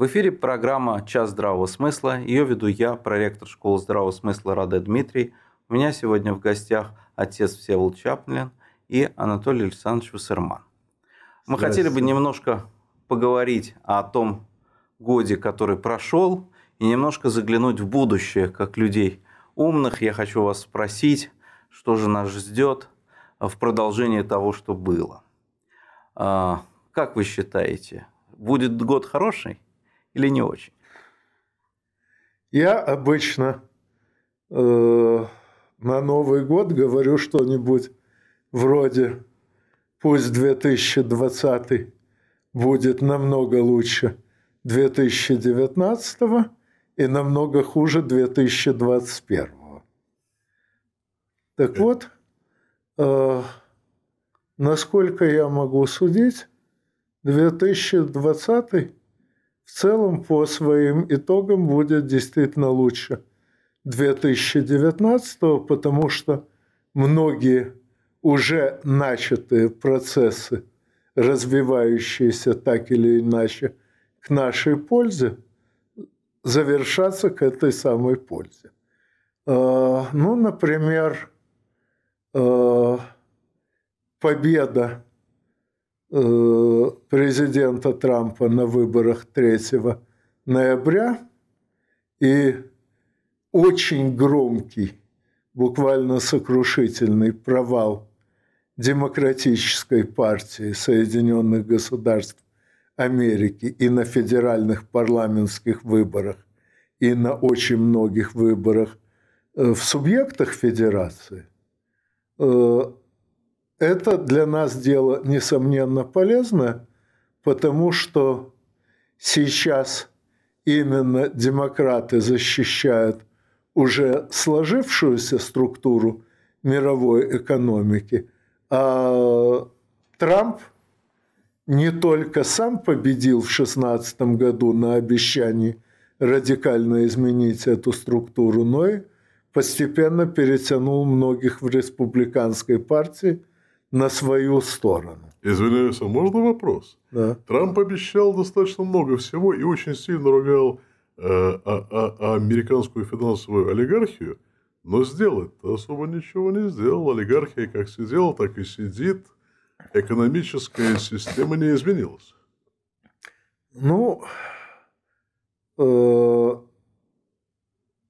В эфире программа «Час здравого смысла». Ее веду я, проректор школы здравого смысла Род Дмитрий. У меня сегодня в гостях отец Всеволод Чаплин и Анатолий Александрович Вассерман. Мы хотели бы немножко поговорить о том годе, который прошел, и немножко заглянуть в будущее, как людей умных. Я хочу вас спросить, что же нас ждет в продолжении того, что было. Как вы считаете, будет год хороший или не очень? Я обычно на Новый год говорю что-нибудь вроде: пусть 2020 будет намного лучше 2019 и намного хуже 2021. Так вот, насколько я могу судить, 2020 в целом по своим итогам будет действительно лучше 2019, потому что многие уже начатые процессы, развивающиеся так или иначе к нашей пользе, завершатся к этой самой пользе. Ну, например, победа президента Трампа на выборах 3 ноября и очень громкий, буквально сокрушительный провал Демократической партии Соединенных Государств Америки и на федеральных парламентских выборах, и на очень многих выборах в субъектах федерации, это для нас дело, несомненно, полезно, потому что сейчас именно демократы защищают уже сложившуюся структуру мировой экономики, а Трамп не только сам победил в 2016 году на обещании радикально изменить эту структуру, но и постепенно перетянул многих в республиканской партии на свою сторону. Извиняюсь, а можно вопрос? Да. Трамп обещал достаточно много всего и очень сильно ругал американскую финансовую олигархию. Но сделать-то особо ничего не сделал. Олигархия как сидела, так и сидит. Экономическая система не изменилась. Ну,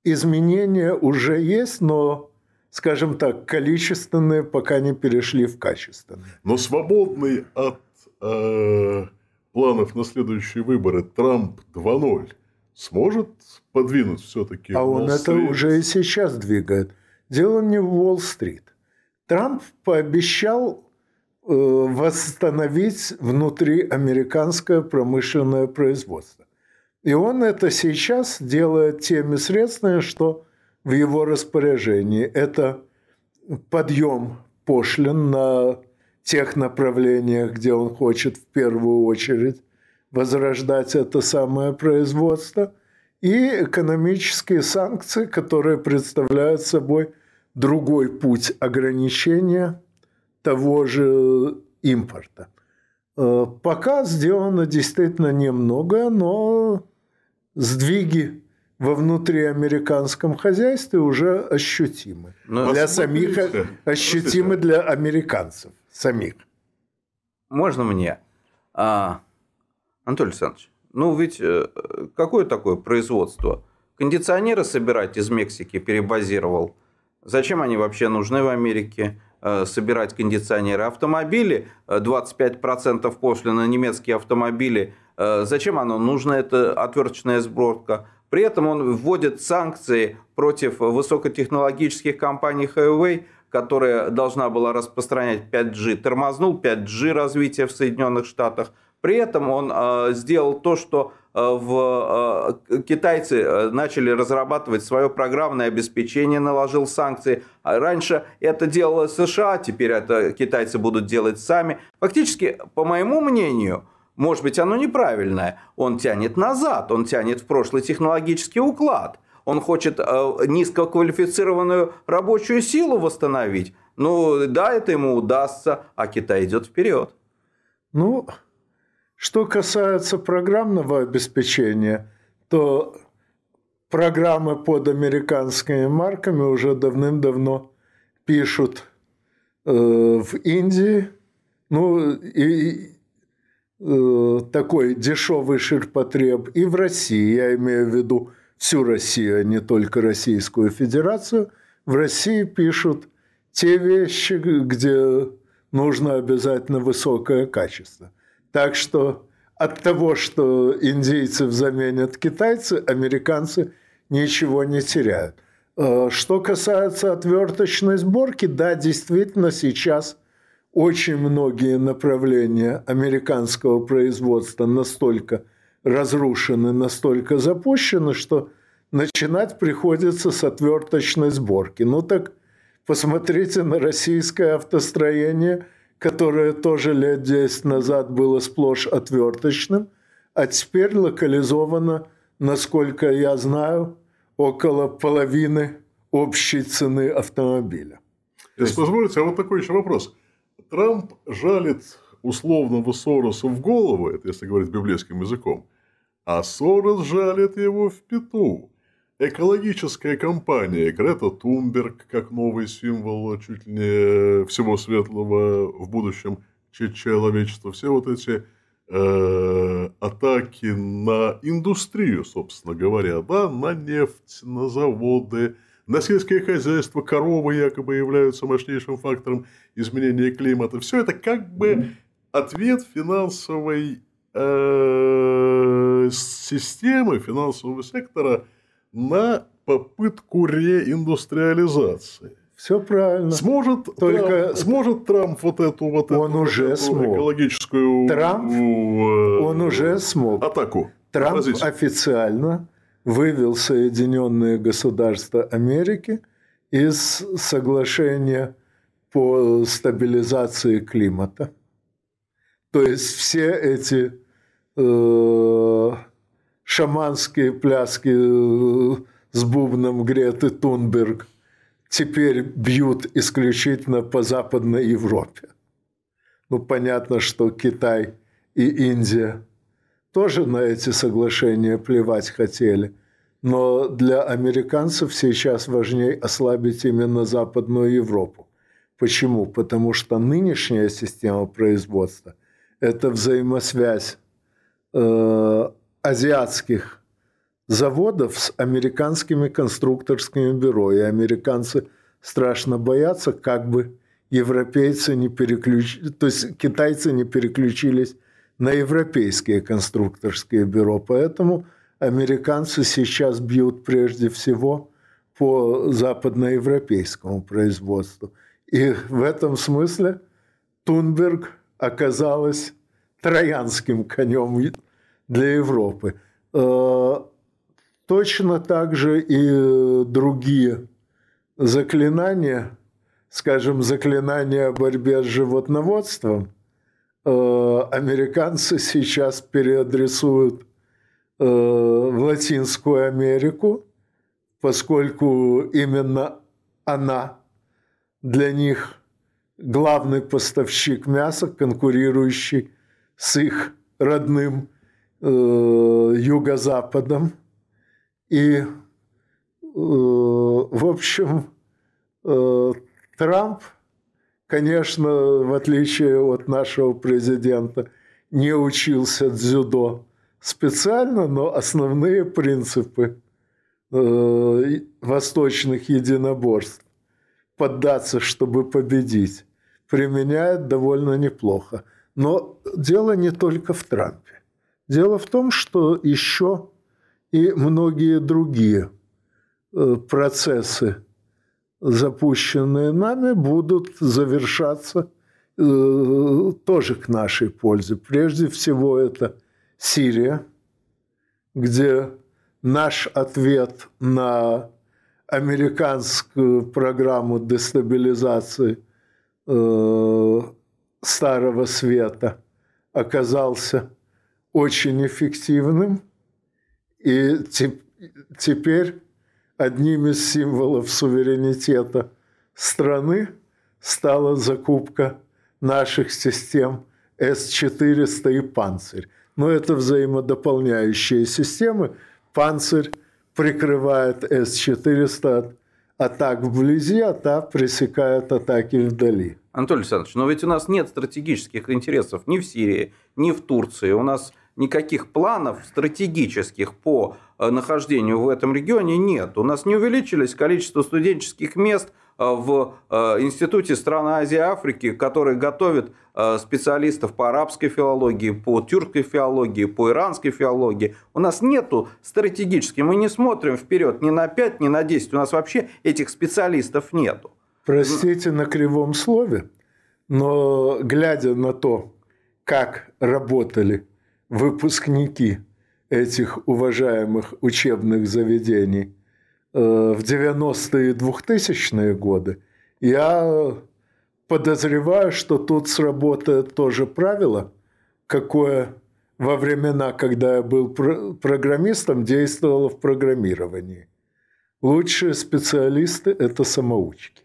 изменения уже есть, но, скажем так, количественные пока не перешли в качественные. Но свободный от планов на следующие выборы Трамп 2.0 сможет подвинуть все-таки Уолл-Стрит? А он это уже и сейчас двигает. Дело не в Уолл-Стрит. Трамп пообещал восстановить внутриамериканское промышленное производство. И он это сейчас делает теми средствами, что в его распоряжении. Это подъем пошлин на тех направлениях, где он хочет в первую очередь возрождать это самое производство, и экономические санкции, которые представляют собой другой путь ограничения того же импорта. Пока сделано действительно немного, но сдвиги во внутриамериканском хозяйстве уже ощутимы. Для самих, ощутимы для американцев самих. Можно мне? Анатолий Александрович, ну ведь какое такое производство? Кондиционеры собирать из Мексики перебазировал. Зачем они вообще нужны в Америке? Собирать кондиционеры. Автомобили, 25% пошлин на немецкие автомобили. Зачем оно нужно, это отверточная сборка? При этом он вводит санкции против высокотехнологических компаний Huawei, которая должна была распространять 5G. Тормознул 5G развитие в Соединенных Штатах. При этом он сделал то, что китайцы начали разрабатывать свое программное обеспечение, наложил санкции. Раньше это делала США, теперь это китайцы будут делать сами. Фактически, по моему мнению, может быть, оно неправильное, он тянет назад, он тянет в прошлый технологический уклад. Он хочет низкоквалифицированную рабочую силу восстановить. Ну да, это ему удастся, а Китай идет вперед. Ну, Что касается программного обеспечения, то программы под американскими марками уже давным-давно пишут в Индии. Ну, и такой дешевый ширпотреб и в России, я имею в виду всю Россию, а не только Российскую Федерацию. В России пишут те вещи, где нужно обязательно высокое качество. Так что от того, что индейцев заменят китайцы, американцы ничего не теряют. Что касается отверточной сборки, да, действительно, сейчас очень многие направления американского производства настолько разрушены, настолько запущены, что начинать приходится с отверточной сборки. Ну так посмотрите на российское автостроение, которое тоже лет 10 назад было сплошь отверточным, а теперь локализовано, насколько я знаю, около половины общей цены автомобиля. Если позволите, а вот такой еще вопрос. Трамп жалит условного Сороса в голову, это если говорить библейским языком, а Сорос жалит его в пяту. Экологическая компания Грета Тунберг, как новый символ чуть ли не всего светлого в будущем человечества, все вот эти атаки на индустрию, собственно говоря, да, на нефть, на заводы, на сельское хозяйство, коровы якобы являются мощнейшим фактором изменения климата. Все это как бы ответ финансовой системы, финансового сектора на попытку реиндустриализации. Все правильно. Сможет Трамп вот эту экологическую атаку? Трамп официально вывел Соединенные Государства Америки из соглашения по стабилизации климата. То есть все эти шаманские пляски с бубном Греты Тунберг теперь бьют исключительно по Западной Европе. Ну, понятно, что Китай и Индия тоже на эти соглашения плевать хотели, но для американцев сейчас важнее ослабить именно Западную Европу. Почему? Потому что нынешняя система производства – это взаимосвязь азиатских заводов с американскими конструкторскими бюро. И американцы страшно боятся, как бы европейцы не переключились, то есть китайцы не переключились на европейские конструкторские бюро. Поэтому американцы сейчас бьют прежде всего по западноевропейскому производству. И в этом смысле Тунберг оказалась троянским конем для Европы. Точно так же и другие заклинания, скажем, заклинания о борьбе с животноводством, американцы сейчас переадресуют в Латинскую Америку, поскольку именно она для них главный поставщик мяса, конкурирующий с их родным Юго-Западом. И, в общем, Трамп, конечно, в отличие от нашего президента, не учился дзюдо специально, но основные принципы восточных единоборств поддаться, чтобы победить, применяет довольно неплохо. Но дело не только в Трампе. Дело в том, что еще и многие другие процессы, запущенные нами, будут завершаться тоже к нашей пользе. Прежде всего, это Сирия, где наш ответ на американскую программу дестабилизации Старого Света оказался очень эффективным, и теперь одним из символов суверенитета страны стала закупка наших систем С-400 и «Панцирь». Но это взаимодополняющие системы. «Панцирь» прикрывает С-400 от атак вблизи, а та пресекает атаки вдали. Анатолий Александрович, но ведь у нас нет стратегических интересов ни в Сирии, ни в Турции. У нас никаких планов стратегических по нахождению в этом регионе нет. У нас не увеличилось количество студенческих мест в Институте стран Азии и Африки, который готовит специалистов по арабской филологии, по тюркской филологии, по иранской филологии. У нас нету стратегически, мы не смотрим вперед ни на 5, ни на 10, у нас вообще этих специалистов нету. Простите на кривом слове, но глядя на то, как работали выпускники этих уважаемых учебных заведений в 90-е и 2000-е годы, я подозреваю, что тут сработает то же правило, какое во времена, когда я был программистом, действовало в программировании. Лучшие специалисты – это самоучки.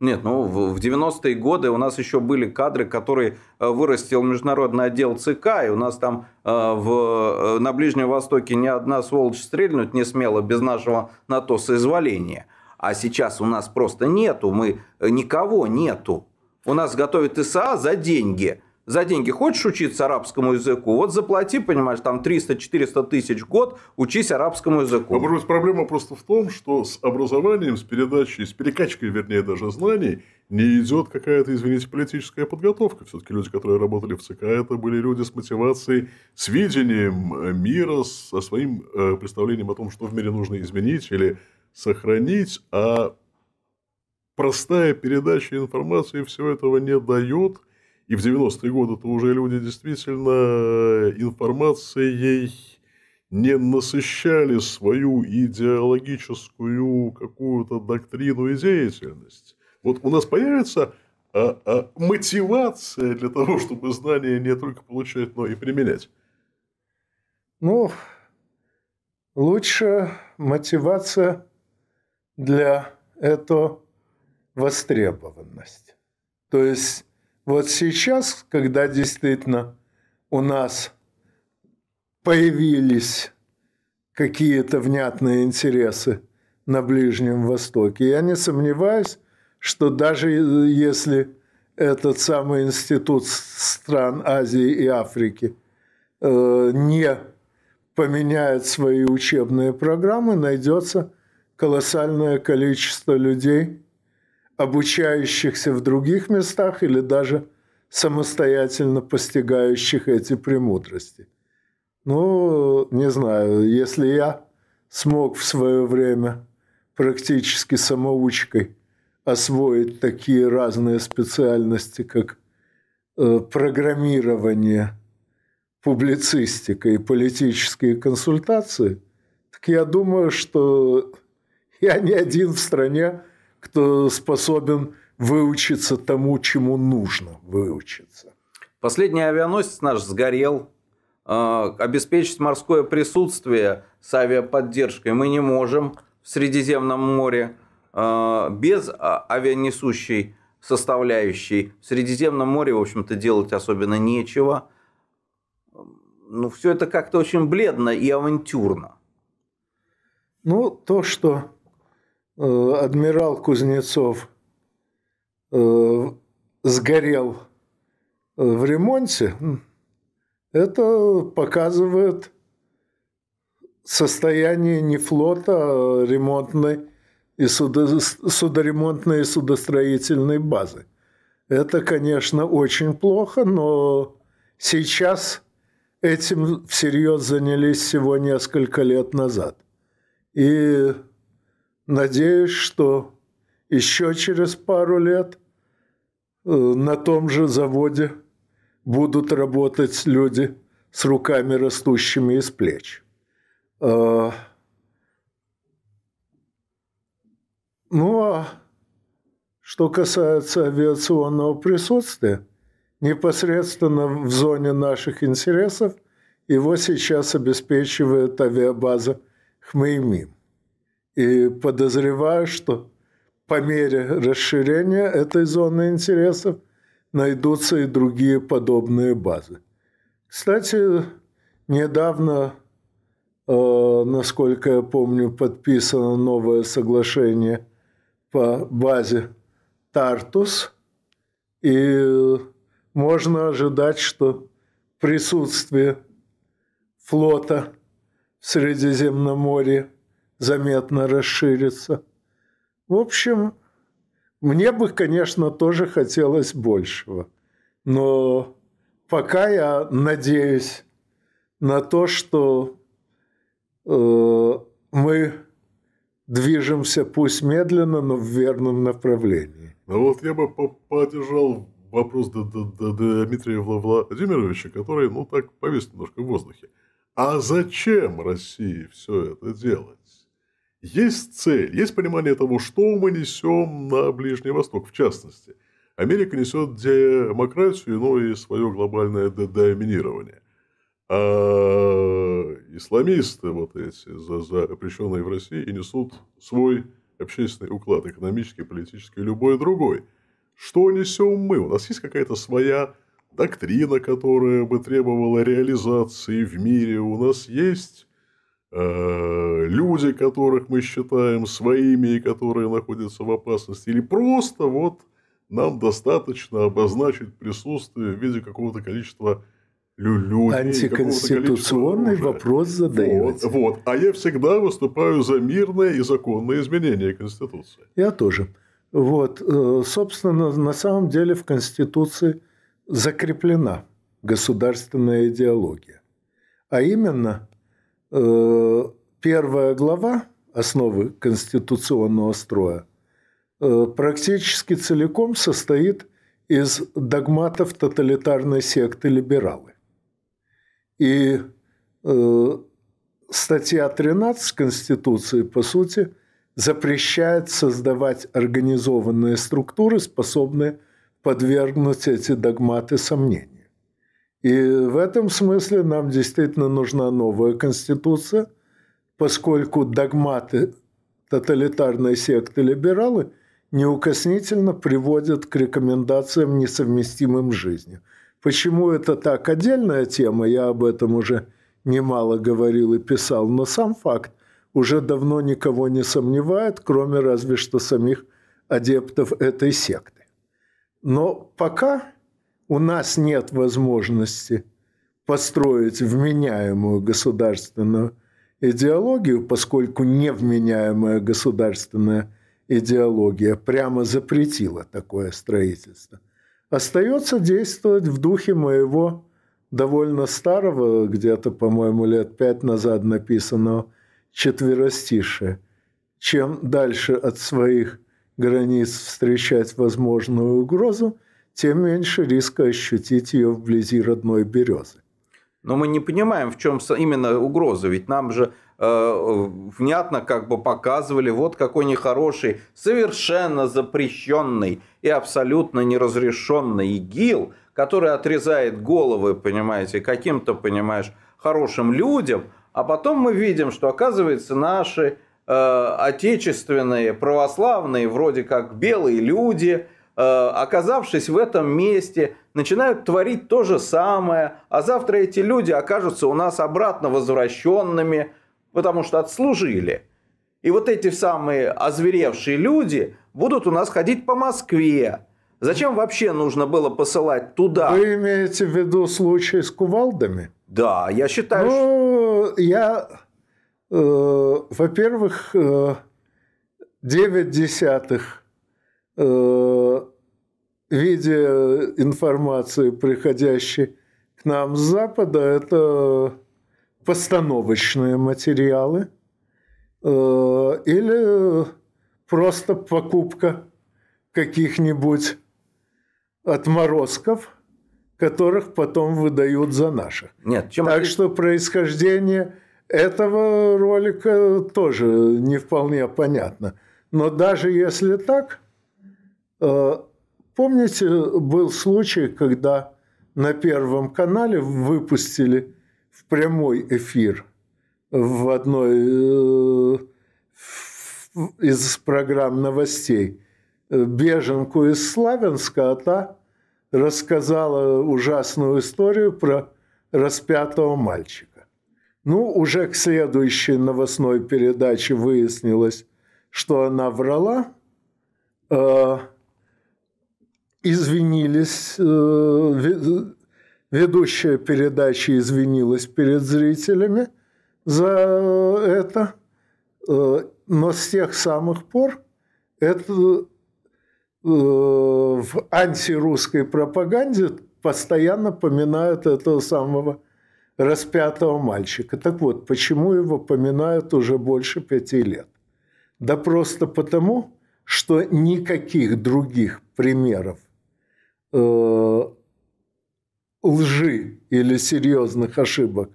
Нет, ну в 90-е годы у нас еще были кадры, которые вырастил международный отдел ЦК, и у нас там на Ближнем Востоке ни одна сволочь стрельнуть не смела без нашего на то соизволения. А сейчас у нас просто нету, никого нету. У нас готовят САА за деньги. За деньги хочешь учиться арабскому языку? Вот заплати, понимаешь, там 300-400 тысяч в год, учись арабскому языку. Проблема просто в том, что с образованием, с передачей, с перекачкой, вернее, даже знаний, не идет какая-то, извините, политическая подготовка. Все-таки люди, которые работали в ЦК, это были люди с мотивацией, с видением мира, со своим представлением о том, что в мире нужно изменить или сохранить, а простая передача информации всего этого не дает. И в 90-е годы -то уже люди действительно информацией не насыщали свою идеологическую какую-то доктрину и деятельность. Вот у нас появится мотивация для того, чтобы знания не только получать, но и применять. Ну, лучше мотивация для этого востребованность. То есть вот сейчас, когда действительно у нас появились какие-то внятные интересы на Ближнем Востоке, я не сомневаюсь, что даже если этот самый институт стран Азии и Африки не поменяет свои учебные программы, найдется колоссальное количество людей, обучающихся в других местах или даже самостоятельно постигающих эти премудрости. Ну, не знаю, если я смог в свое время практически самоучкой освоить такие разные специальности, как программирование, публицистика и политические консультации, так я думаю, что я не один в стране, кто способен выучиться тому, чему нужно выучиться. Последний авианосец наш сгорел. Обеспечить морское присутствие с авиаподдержкой мы не можем в Средиземном море. Без авианесущей составляющей в Средиземном море, в общем-то, делать особенно нечего. Ну, все это как-то очень бледно и авантюрно. Ну, то, что адмирал Кузнецов сгорел в ремонте, это показывает состояние не флота, а ремонтной и судоремонтной и судостроительной базы. Это, конечно, очень плохо, но сейчас этим всерьез занялись всего несколько лет назад. И надеюсь, что еще через пару лет на том же заводе будут работать люди с руками, растущими из плеч. Ну, а что касается авиационного присутствия, непосредственно в зоне наших интересов его сейчас обеспечивает авиабаза «Хмеймим». И подозреваю, что по мере расширения этой зоны интересов найдутся и другие подобные базы. Кстати, недавно, насколько я помню, подписано новое соглашение по базе Тартус, и можно ожидать, что присутствие флота в Средиземноморье заметно расширится. В общем, мне бы, конечно, тоже хотелось большего, но пока я надеюсь на то, что мы движемся, пусть медленно, но в верном направлении. А вот я бы поддержал вопрос Дмитрия Владимировича, который, ну, так повис немножко в воздухе. А зачем России все это делать? Есть цель, есть понимание того, что мы несем на Ближний Восток, в частности. Америка несет демократию, ну и свое глобальное доминирование. А исламисты, вот эти, запрещенные в России, несут свой общественный уклад, экономический, политический, любой другой. Что несем мы? У нас есть какая-то своя доктрина, которая бы требовала реализации в мире. У нас есть люди, которых мы считаем своими, и которые находятся в опасности. Или просто вот нам достаточно обозначить присутствие в виде какого-то количества людей. Антиконституционный вопрос задаете. Вот. А я всегда выступаю за мирное и законное изменение Конституции. Я тоже. Вот. Собственно, на самом деле в Конституции закреплена государственная идеология. А именно, первая глава «Основы конституционного строя» практически целиком состоит из догматов тоталитарной секты «Либералы». И статья 13 Конституции, по сути, запрещает создавать организованные структуры, способные подвергнуть эти догматы сомнению. И в этом смысле нам действительно нужна новая конституция, поскольку догматы тоталитарной секты «Либералы» неукоснительно приводят к рекомендациям, несовместимым с жизнью. Почему это так? Отдельная тема, я об этом уже немало говорил и писал, но сам факт уже давно никого не сомневает, кроме разве что самих адептов этой секты. Но пока у нас нет возможности построить вменяемую государственную идеологию, поскольку невменяемая государственная идеология прямо запретила такое строительство. Остается действовать в духе моего довольно старого, где-то, по-моему, лет 5 назад написанного четверостишия. Чем дальше от своих границ встречать возможную угрозу, тем меньше риска ощутить ее вблизи родной березы. Но мы не понимаем, в чем именно угроза. Ведь нам же внятно как бы показывали, вот какой нехороший, совершенно запрещенный и абсолютно неразрешенный ИГИЛ, который отрезает головы, понимаете, каким-то, понимаешь, хорошим людям. А потом мы видим, что, оказывается, наши отечественные, православные, вроде как белые люди, оказавшись в этом месте, начинают творить то же самое, а завтра эти люди окажутся у нас обратно возвращенными, потому что отслужили. И вот эти самые озверевшие люди будут у нас ходить по Москве. Зачем вообще нужно было посылать туда? Вы имеете в виду случай с кувалдами? Да, я считаю, что... Я, во-первых, 9/10... видя информации, приходящей к нам с Запада, это постановочные материалы или просто покупка каких-нибудь отморозков, которых потом выдают за наших. Нет, так что происхождение этого ролика тоже не вполне понятно. Но даже если так... Помните, был случай, когда на Первом канале выпустили в прямой эфир в одной из программ новостей беженку из Славянска, а та рассказала ужасную историю про распятого мальчика. Ну, уже к следующей новостной передаче выяснилось, что она врала. Извинились, ведущая передачи извинилась перед зрителями за это, но с тех самых пор это в антирусской пропаганде постоянно поминают этого самого распятого мальчика. Так вот, почему его поминают уже больше 5 лет? Да просто потому, что никаких других примеров лжи или серьезных ошибок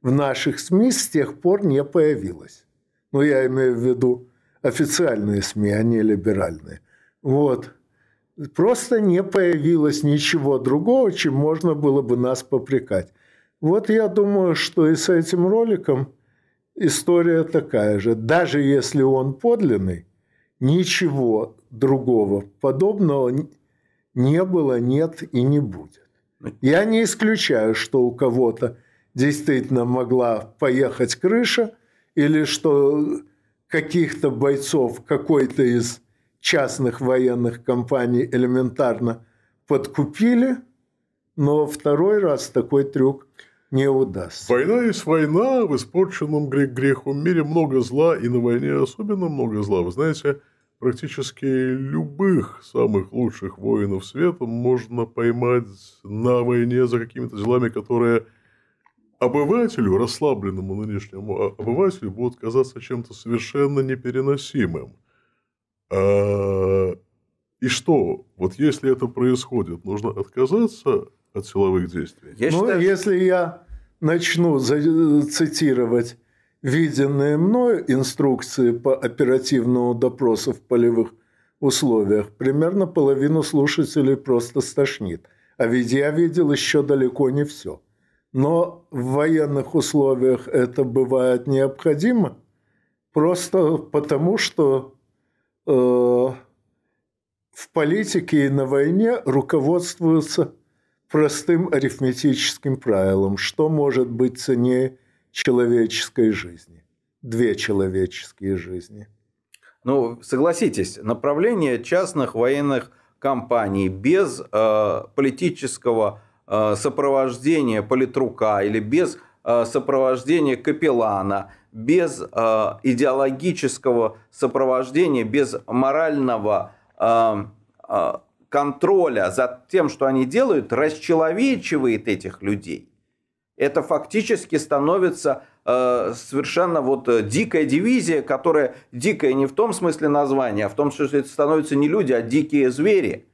в наших СМИ с тех пор не появилось. Ну, я имею в виду официальные СМИ, а не либеральные. Вот. Просто не появилось ничего другого, чем можно было бы нас попрекать. Вот я думаю, что и с этим роликом история такая же. Даже если он подлинный, ничего другого подобного не было, нет и не будет. Я не исключаю, что у кого-то действительно могла поехать крыша, или что каких-то бойцов какой-то из частных военных компаний элементарно подкупили, но второй раз такой трюк не удастся. Война есть война, в испорченном грехом мире много зла, и на войне особенно много зла. Вы знаете, практически любых самых лучших воинов света можно поймать на войне за какими-то делами, которые обывателю, расслабленному нынешнему обывателю, будут казаться чем-то совершенно непереносимым. И что? Вот если это происходит, нужно отказаться от силовых действий? Я считаю... Если я начну цитировать виденные мною инструкции по оперативному допросу в полевых условиях, примерно половину слушателей просто стошнит. А ведь я видел еще далеко не все. Но в военных условиях это бывает необходимо просто потому, что в политике и на войне руководствуются простым арифметическим правилом, что может быть ценнее человеческой жизни. 2 человеческие жизни. Ну, согласитесь, направление частных военных компаний без политического сопровождения политрука или без сопровождения капеллана, без идеологического сопровождения, без морального контроля за тем, что они делают, расчеловечивает этих людей. Это фактически становится совершенно вот дикая дивизия, которая дикая не в том смысле названия, а в том, что это становятся не люди, а дикие звери,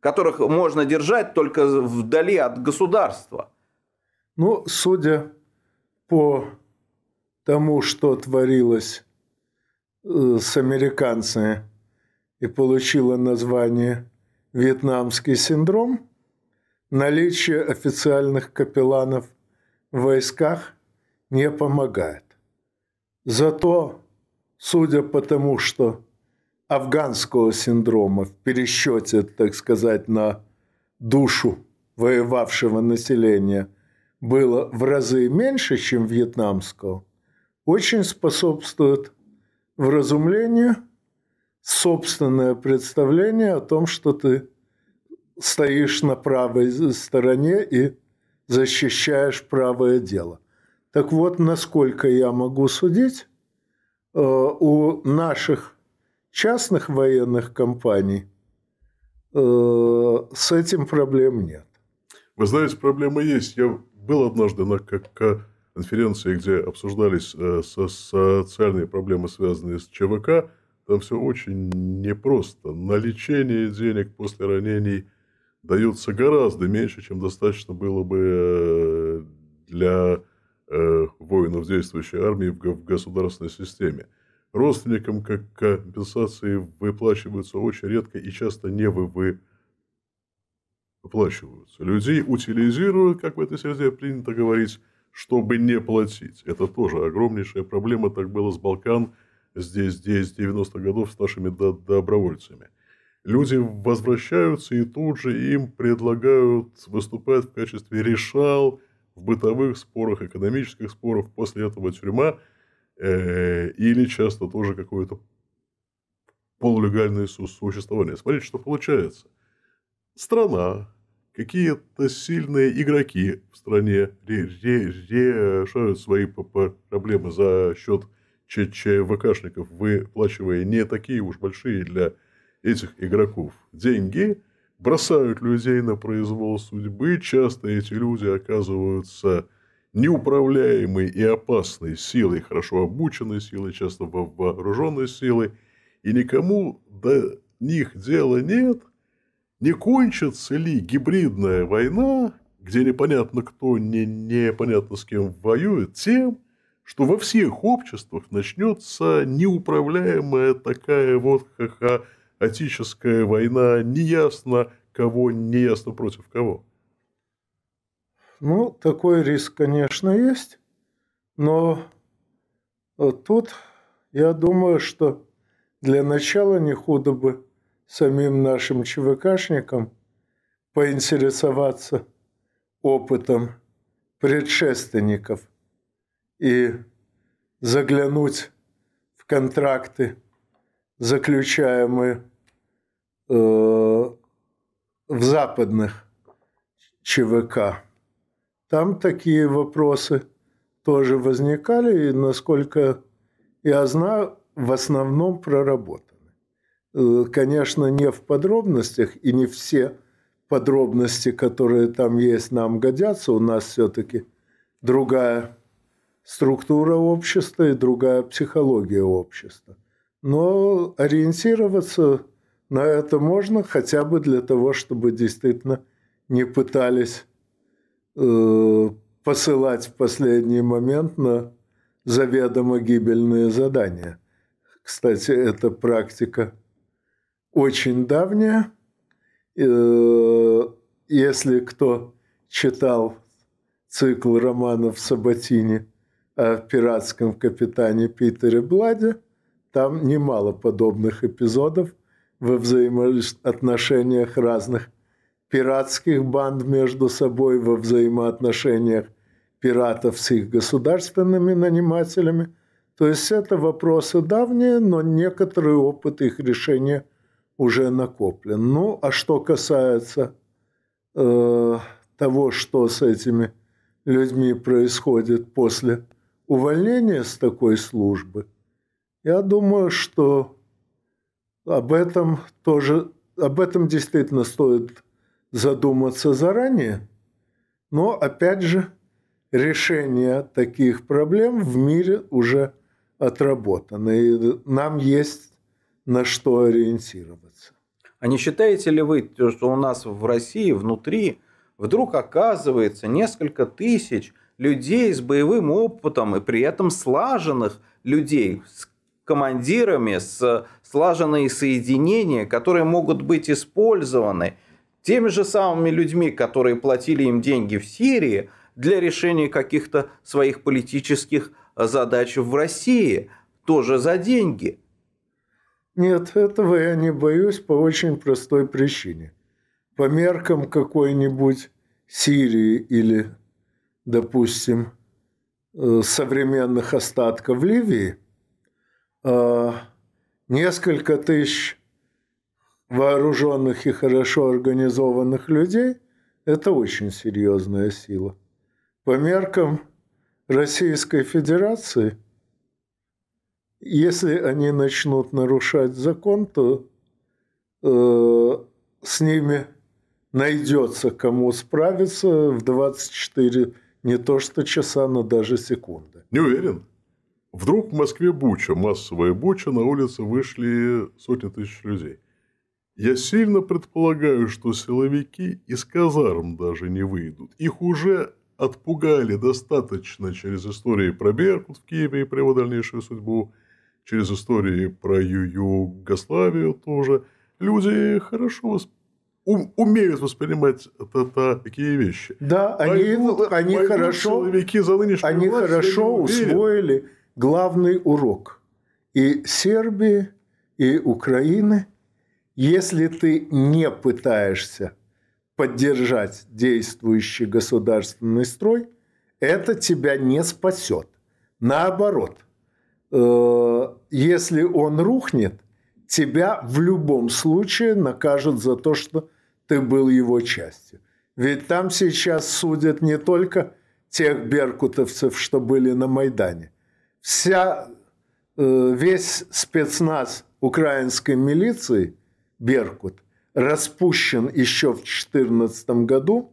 которых можно держать только вдали от государства. Ну, судя по тому, что творилось с американцами и получило название «Вьетнамский синдром», наличие официальных капелланов в войсках не помогает. Зато, судя по тому, что афганского синдрома в пересчете, так сказать, на душу воевавшего населения было в разы меньше, чем вьетнамского, очень способствует вразумлению собственное представление о том, что ты стоишь на правой стороне и защищаешь правое дело. Так вот, насколько я могу судить, у наших частных военных компаний с этим проблем нет. Вы знаете, проблема есть. Я был однажды на конференции, где обсуждались социальные проблемы, связанные с ЧВК. Там все очень непросто. На лечение денег после ранений дается гораздо меньше, чем достаточно было бы для воинов действующей армии в государственной системе. Родственникам как компенсации выплачиваются очень редко и часто не выплачиваются. Людей утилизируют, как в этой среде принято говорить, чтобы не платить. Это тоже огромнейшая проблема. Так было с Балкан. Здесь с 90-х годов с нашими добровольцами. Люди возвращаются и тут же им предлагают выступать в качестве решал в бытовых спорах, экономических спорах. После этого тюрьма или часто тоже какое-то полулегальное существование. Смотрите, что получается. Страна, какие-то сильные игроки в стране решают свои проблемы за счет ЧВКшников, выплачивая не такие уж большие для этих игроков деньги, бросают людей на произвол судьбы. Часто эти люди оказываются неуправляемой и опасной силой, хорошо обученной силой, часто вооруженной силой. И никому до них дела нет. Не кончится ли гибридная война, где непонятно кто, непонятно с кем воюет, тем, что во всех обществах начнется неуправляемая такая вот хаотическая война, неясно кого, неясно против кого? Ну, такой риск, конечно, есть, но тут, я думаю, что для начала не худо бы самим нашим ЧВКшникам поинтересоваться опытом предшественников и заглянуть в контракты, заключаемые в западных ЧВК. Там такие вопросы тоже возникали, и, насколько я знаю, в основном проработаны. Конечно, не в подробностях, и не все подробности, которые там есть, нам годятся. У нас все-таки другая структура общества и другая психология общества. Но ориентироваться на это можно хотя бы для того, чтобы действительно не пытались посылать в последний момент на заведомо гибельные задания. Кстати, эта практика очень давняя. Если кто читал цикл романов Сабатини о пиратском капитане Питере Бладе, там немало подобных эпизодов во взаимоотношениях разных пиратских банд между собой, во взаимоотношениях пиратов с их государственными нанимателями. То есть это вопросы давние, но некоторый опыт их решения уже накоплен. Ну, а что касается того, что с этими людьми происходит после увольнения с такой службы, я думаю, что об этом действительно стоит задуматься заранее. Но, опять же, решение таких проблем в мире уже отработано, и нам есть на что ориентироваться. А не считаете ли вы, что у нас в России внутри вдруг оказывается несколько тысяч людей с боевым опытом и при этом слаженных людей, с командирами, с слаженные соединения, которые могут быть использованы теми же самыми людьми, которые платили им деньги в Сирии, для решения каких-то своих политических задач в России, тоже за деньги? Нет, этого я не боюсь по очень простой причине. По меркам какой-нибудь Сирии или, допустим, современных остатков Ливии, несколько тысяч вооруженных и хорошо организованных людей – это очень серьезная сила. По меркам Российской Федерации, если они начнут нарушать закон, то с ними найдется кому справиться в 24 не то что часа, но даже секунды. Не уверен. Вдруг в Москве буча, массовая буча, на улице вышли сотни тысяч людей. Я сильно предполагаю, что силовики из казарм даже не выйдут. Их уже отпугали достаточно через истории про Беркут в Киеве и про его дальнейшую судьбу, через истории про Югославию тоже. Люди хорошо умеют воспринимать такие вещи. Да, они хорошо усвоили главный урок и Сербии, и Украины, Если ты не пытаешься поддержать действующий государственный строй, это тебя не спасет. Наоборот, если он рухнет, тебя в любом случае накажут за то, что ты был его частью. Ведь там сейчас судят не только тех беркутовцев, что были на Майдане. Весь спецназ украинской милиции, Беркут, распущен еще в 2014 году,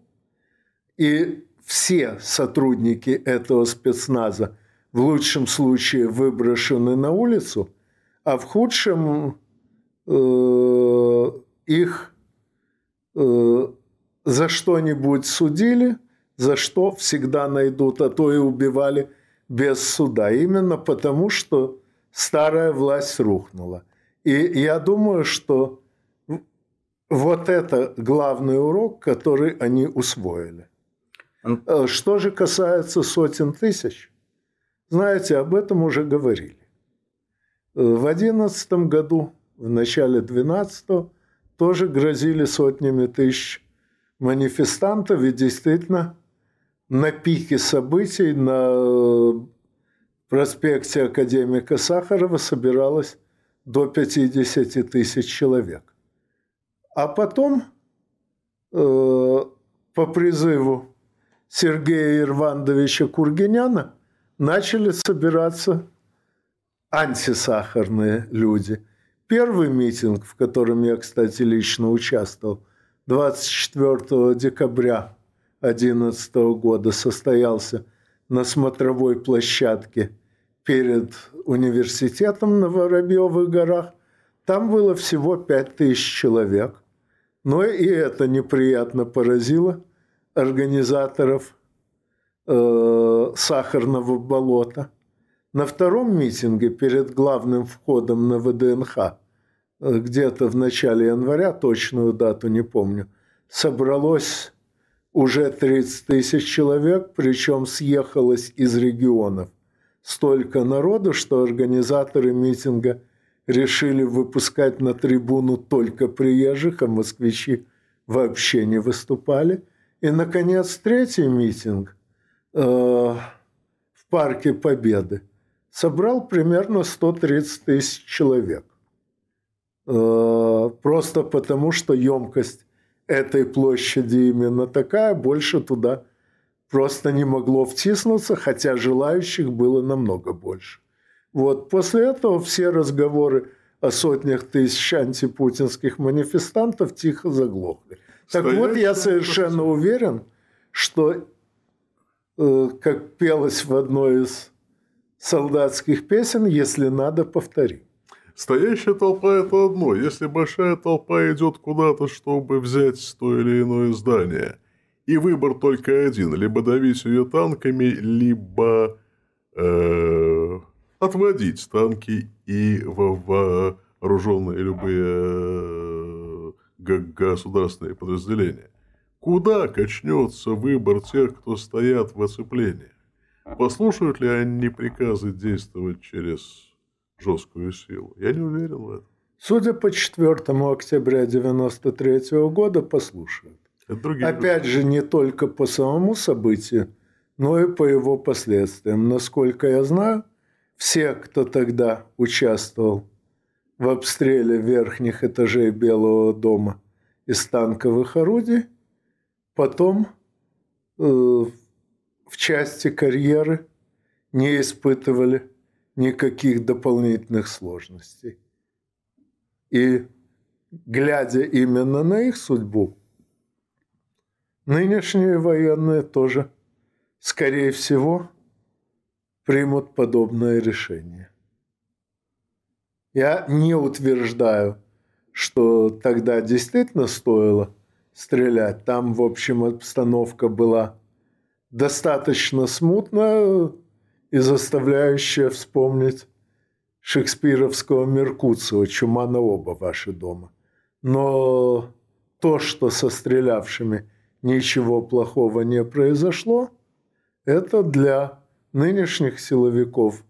и все сотрудники этого спецназа в лучшем случае выброшены на улицу, а в худшем их за что-нибудь судили, за что всегда найдут, а то и убивали без суда. Именно потому, что старая власть рухнула. И я думаю, что вот это главный урок, который они усвоили. Что же касается сотен тысяч, знаете, об этом уже говорили. В 2011 году, в начале 2012 тоже грозили сотнями тысяч манифестантов, и действительно на пике событий на проспекте академика Сахарова собиралось до 50 тысяч человек. А потом по призыву Сергея Ирвандовича Кургиняна начали собираться антисахарные люди. Первый митинг, в котором я, кстати, лично участвовал, 24 декабря 2011 года состоялся на смотровой площадке перед университетом на Воробьевых горах. Там было всего 5000 человек. Но и это неприятно поразило организаторов «Сахарного болота». На втором митинге перед главным входом на ВДНХ, где-то в начале января, точную дату не помню, собралось уже 30 тысяч человек, причем съехалось из регионов столько народу, что организаторы митинга решили выпускать на трибуну только приезжих, а москвичи вообще не выступали. И, наконец, третий митинг в Парке Победы собрал примерно 130 тысяч человек. Просто потому, что емкость этой площади именно такая, больше туда просто не могло втиснуться, хотя желающих было намного больше. Вот. После этого все разговоры о сотнях тысяч антипутинских манифестантов тихо заглохли. Так вот, я совершенно уверен, что, как пелось в одной из солдатских песен, если надо, повтори. Стоящая толпа – это одно. Если большая толпа идет куда-то, чтобы взять то или иное здание, и выбор только один – либо давить ее танками, либо отводить танки и вооруженные любые государственные подразделения. Куда качнется выбор тех, кто стоят в оцеплении? Послушают ли они приказы действовать через жесткую силу? Я не уверен в этом. Судя по 4 октября 1993 года, послушают. Опять же, не только по самому событию, но и по его последствиям. Насколько я знаю, все, кто тогда участвовал в обстреле верхних этажей Белого дома из танковых орудий, потом в части карьеры не испытывали никаких дополнительных сложностей. И, глядя именно на их судьбу, нынешние военные тоже, скорее всего, примут подобное решение. Я не утверждаю, что тогда действительно стоило стрелять. Там, в общем, обстановка была достаточно смутная и заставляющая вспомнить шекспировского Меркуцио «Чума на оба ваши дома». Но то, что со стрелявшими ничего плохого не произошло, это для нынешних силовиков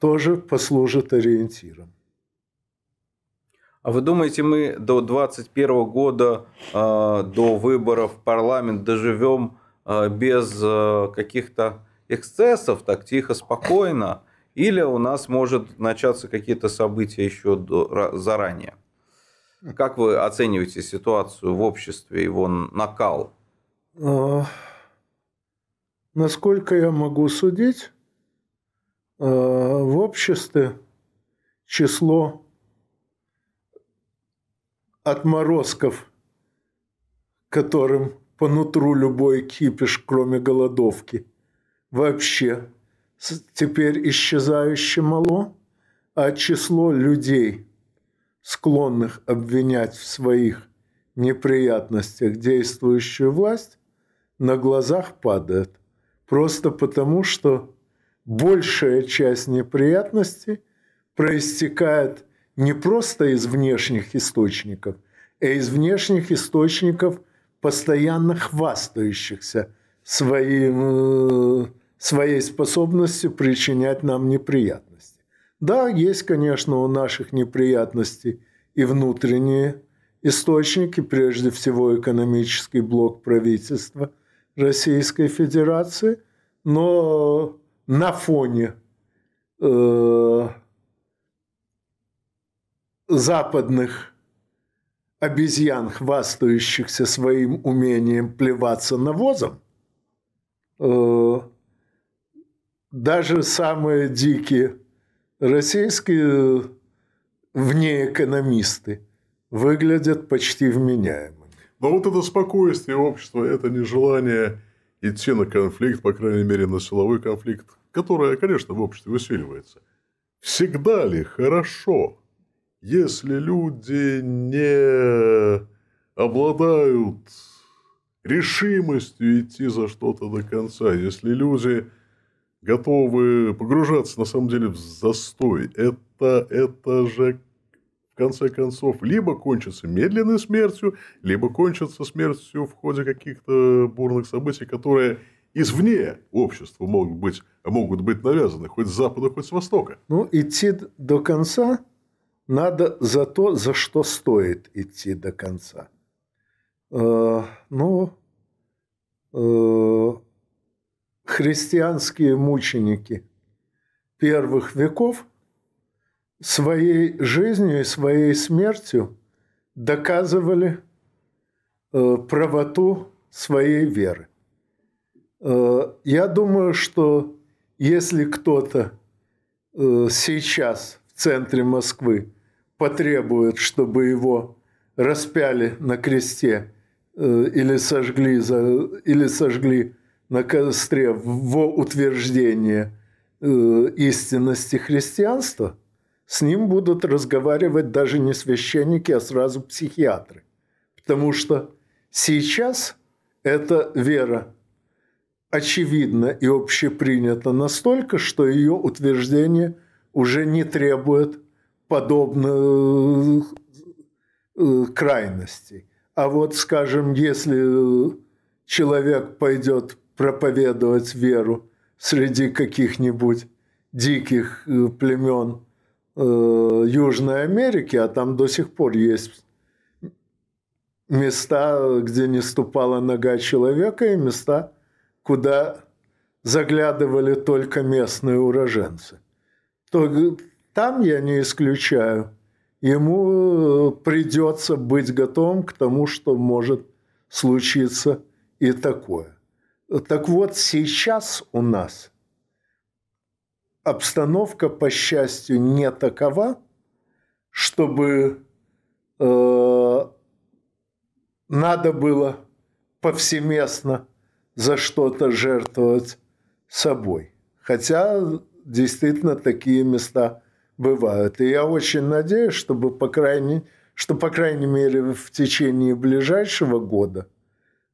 тоже послужит ориентиром. А вы думаете, мы до 2021 года, до выборов в парламент доживем без каких-то эксцессов, так тихо, спокойно? Или у нас может начаться какие-то события еще заранее? Как вы оцениваете ситуацию в обществе, его накал? Насколько я могу судить, в обществе число отморозков, которым по нутру любой кипиш, кроме голодовки, вообще теперь исчезающе мало, а число людей, склонных обвинять в своих неприятностях действующую власть, на глазах падает. Просто потому, что большая часть неприятностей проистекает не просто из внешних источников, а из внешних источников, постоянно хвастающихся своей способностью причинять нам неприятности. Да, есть, конечно, у наших неприятностей и внутренние источники, прежде всего экономический блок правительства Российской Федерации, но на фоне западных обезьян, хвастающихся своим умением плеваться навозом, даже самые дикие российские внеэкономисты выглядят почти вменяемыми. Но вот это спокойствие общества, это нежелание идти на конфликт, по крайней мере, на силовой конфликт, который, конечно, в обществе усиливается. Всегда ли хорошо, если люди не обладают решимостью идти за что-то до конца, если люди готовы погружаться, на самом деле, в застой, это же, в конце концов, либо кончится медленной смертью, либо кончится смертью в ходе каких-то бурных событий, которые извне общества могут быть навязаны, хоть с Запада, хоть с Востока. Ну, идти до конца надо за то, за что стоит идти до конца. Христианские мученики первых веков своей жизнью и своей смертью доказывали правоту своей веры. Я думаю, что если кто-то сейчас в центре Москвы потребует, чтобы его распяли на кресте или сожгли на костре во утверждение истинности христианства, с ним будут разговаривать даже не священники, а сразу психиатры. Потому что сейчас эта вера очевидна и общепринята настолько, что ее утверждение уже не требует подобных крайностей. А вот, скажем, если человек пойдет проповедовать веру среди каких-нибудь диких племен Южной Америки, а там до сих пор есть места, где не ступала нога человека, и места, куда заглядывали только местные уроженцы, то там, я не исключаю, ему придется быть готовым к тому, что может случиться и такое. Так вот, сейчас у нас обстановка, по счастью, не такова, чтобы надо было повсеместно за что-то жертвовать собой. Хотя действительно такие места бывают. И я очень надеюсь, что, по крайней мере, в течение ближайшего года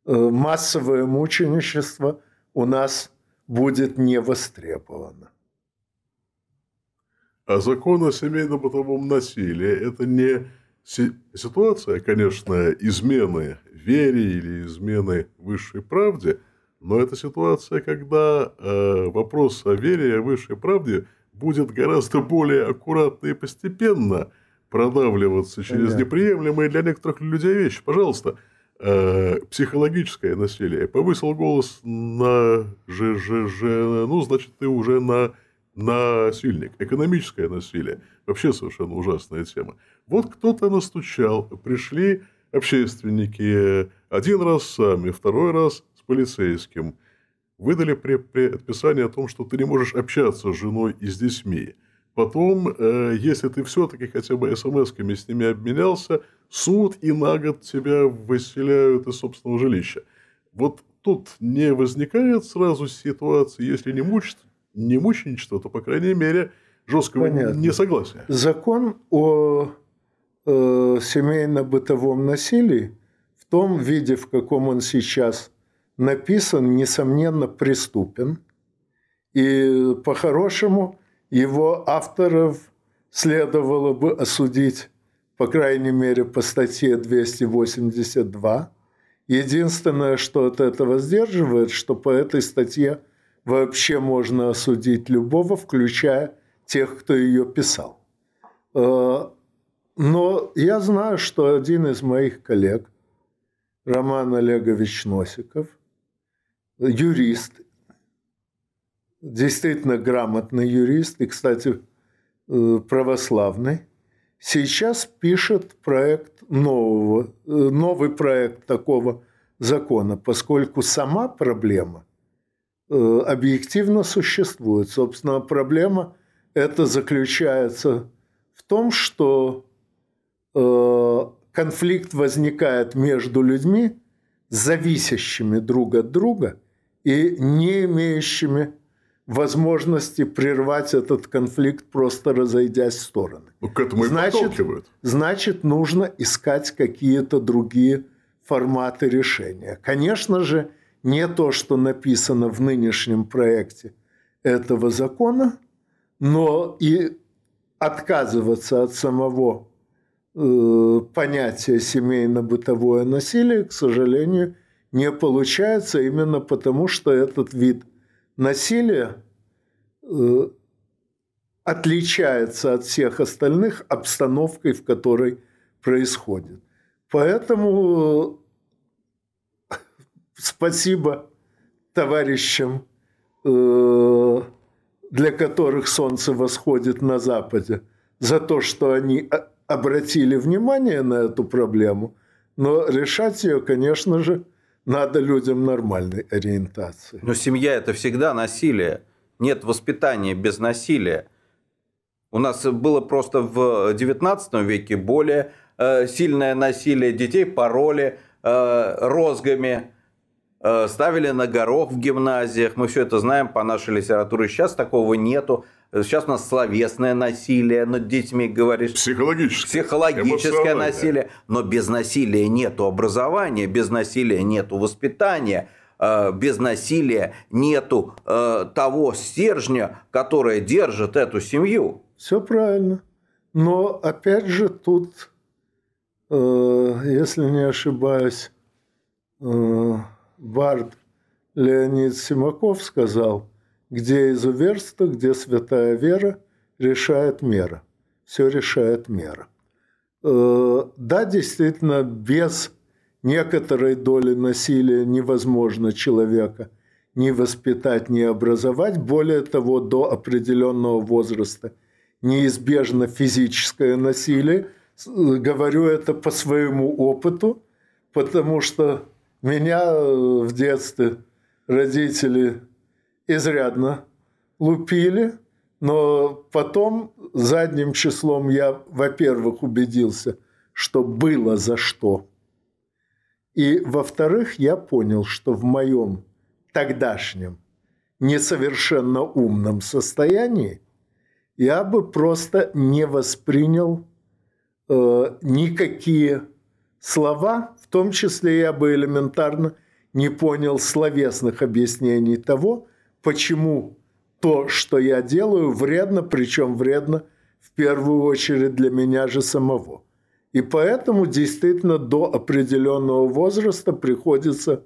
массовое мученичество у нас будет не востребовано. А закон о семейно-бытовом насилии – это не ситуация, конечно, измены вере или измены высшей правде, но это ситуация, когда вопрос о вере и о высшей правде будет гораздо более аккуратно и постепенно продавливаться через неприемлемые для некоторых людей вещи. Пожалуйста, психологическое насилие. Повысил голос на ну, значит, ты уже насильник. Экономическое насилие. Вообще совершенно ужасная тема. Вот кто-то настучал, пришли общественники один раз сами, второй раз с полицейским. Выдали предписание о том, что ты не можешь общаться с женой и с детьми. Потом, если ты все-таки хотя бы смс-ками с ними обменялся, суд и на год тебя выселяют из собственного жилища. Вот тут не возникает сразу ситуации, если не мученичество, то, по крайней мере, жесткого несогласия. Закон о семейно-бытовом насилии в том виде, в каком он сейчас написан, несомненно, преступен. И по-хорошему его авторов следовало бы осудить, по крайней мере, по статье 282. Единственное, что от этого сдерживает, что по этой статье вообще можно осудить любого, включая тех, кто ее писал. Но я знаю, что один из моих коллег, Роман Олегович Носиков, юрист, действительно грамотный юрист и, кстати, православный, сейчас пишет проект новый проект такого закона, поскольку сама проблема объективно существует. Собственно, проблема эта заключается в том, что конфликт возникает между людьми, зависящими друг от друга и не имеющими возможности прервать этот конфликт, просто разойдясь в стороны. Ну, к этому и подталкивают. Значит, нужно искать какие-то другие форматы решения. Конечно же, не то, что написано в нынешнем проекте этого закона, но и отказываться от самого понятие семейно-бытовое насилие, к сожалению, не получается именно потому, что этот вид насилия отличается от всех остальных обстановкой, в которой происходит. Поэтому спасибо товарищам, для которых солнце восходит на Западе, за то, что они обратили внимание на эту проблему, но решать ее, конечно же, надо людям нормальной ориентации. Но семья – это всегда насилие. Нет воспитания без насилия. У нас было просто в XIX веке более сильное насилие. Детей пороли розгами, ставили на горох в гимназиях. Мы все это знаем по нашей литературе. Сейчас такого нету. Сейчас у нас словесное насилие над детьми, говоришь. Психологическое насилие. Но без насилия нету образования, без насилия нету воспитания, без насилия нету того стержня, который держит эту семью. Все правильно. Но опять же тут, если не ошибаюсь, бард Леонид Симаков сказал: где изуверство, где святая вера, решает мера. Все решает мера. Да, действительно, без некоторой доли насилия невозможно человека ни воспитать, ни образовать. Более того, до определенного возраста неизбежно физическое насилие. Говорю это по своему опыту, потому что меня в детстве родители изрядно лупили, но потом задним числом я, во-первых, убедился, что было за что. И, во-вторых, я понял, что в моем тогдашнем несовершенно умном состоянии я бы просто не воспринял никакие слова, в том числе я бы элементарно не понял словесных объяснений того, почему то, что я делаю, вредно, причем вредно в первую очередь для меня же самого. И поэтому действительно до определенного возраста приходится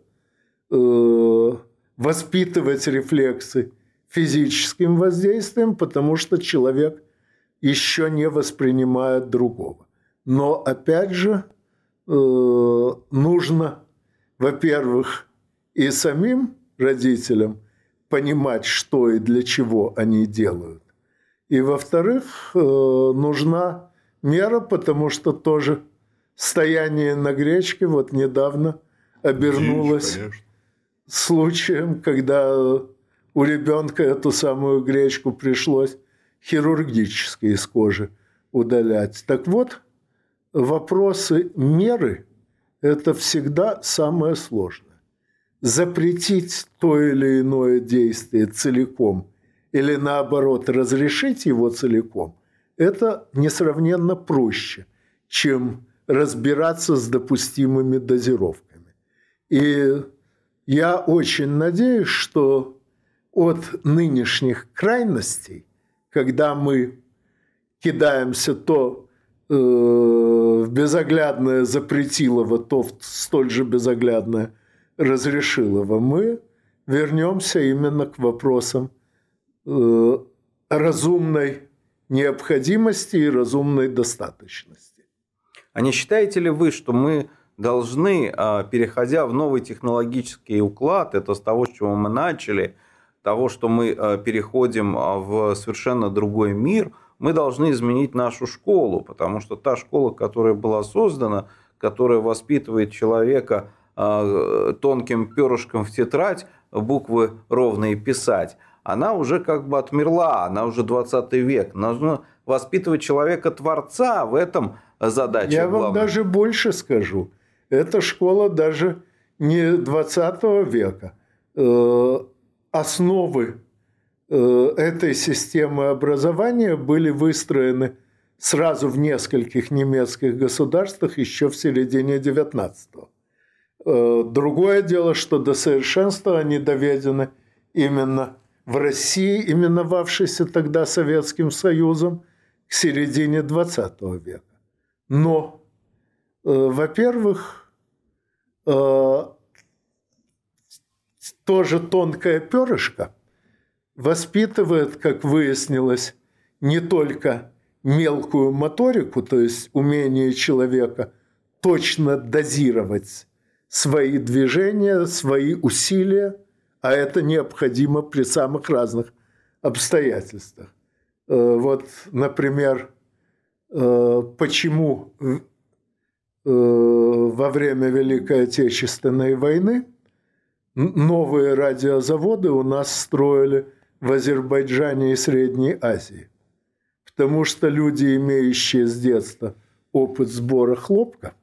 воспитывать рефлексы физическим воздействием, потому что человек еще не воспринимают другого. Но, опять же, нужно, во-первых, и самим родителям понимать, что и для чего они делают. И, во-вторых, нужна мера, потому что тоже стояние на гречке вот недавно обернулось случаем, когда у ребенка эту самую гречку пришлось хирургически из кожи удалять. Так вот, вопросы меры – это всегда самое сложное. Запретить то или иное действие целиком или, наоборот, разрешить его целиком – это несравненно проще, чем разбираться с допустимыми дозировками. И я очень надеюсь, что от нынешних крайностей, когда мы кидаемся то в безоглядное запретилово, то в столь же безоглядное разрешилово, мы вернемся именно к вопросам разумной необходимости и разумной достаточности. А не считаете ли вы, что мы должны, переходя в новый технологический уклад, это с того, с чего мы начали, того, что мы переходим в совершенно другой мир, мы должны изменить нашу школу, потому что та школа, которая была создана, которая воспитывает человека тонким перышком в тетрадь, буквы ровные писать, она уже как бы отмерла, она уже 20 век. Нужно воспитывать человека-творца, в этом задача главная. Я вам даже больше скажу. Эта школа даже не 20 века. Основы этой системы образования были выстроены сразу в нескольких немецких государствах еще в середине XIX. Другое дело, что до совершенства они доведены именно в России, именовавшейся тогда Советским Союзом, к середине XX века. Но, во-первых, тоже тонкое перышко воспитывает, как выяснилось, не только мелкую моторику, то есть умение человека точно дозировать свои движения, свои усилия, а это необходимо при самых разных обстоятельствах. Вот, например, почему во время Великой Отечественной войны новые радиозаводы у нас строили в Азербайджане и Средней Азии, потому что люди, имеющие с детства опыт сбора хлопка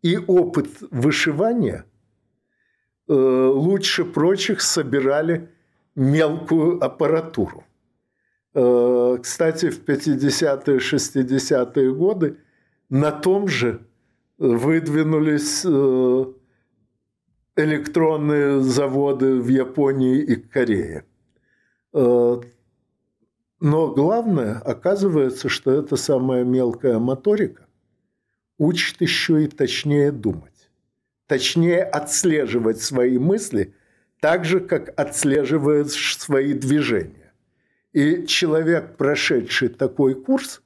и опыт вышивания, лучше прочих собирали мелкую аппаратуру. Кстати, в 50-е, 60-е годы на том же выдвинулись электронные заводы в Японии и Корее. Но главное, оказывается, что эта самая мелкая моторика учит еще и точнее думать, точнее отслеживать свои мысли, так же, как отслеживает свои движения. И человек, прошедший такой курс,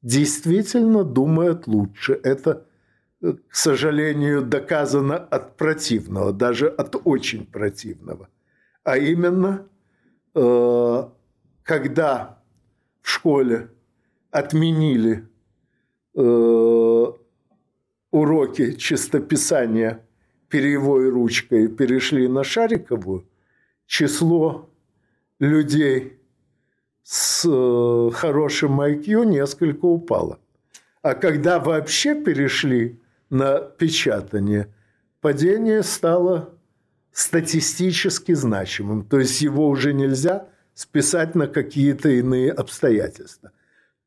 действительно думает лучше. Это, к сожалению, доказано от противного, даже от очень противного. А именно, когда в школе отменили уроки чистописания перьевой ручкой и перешли на шариковую, число людей с хорошим IQ несколько упало. А когда вообще перешли на печатание, падение стало статистически значимым. То есть его уже нельзя списать на какие-то иные обстоятельства.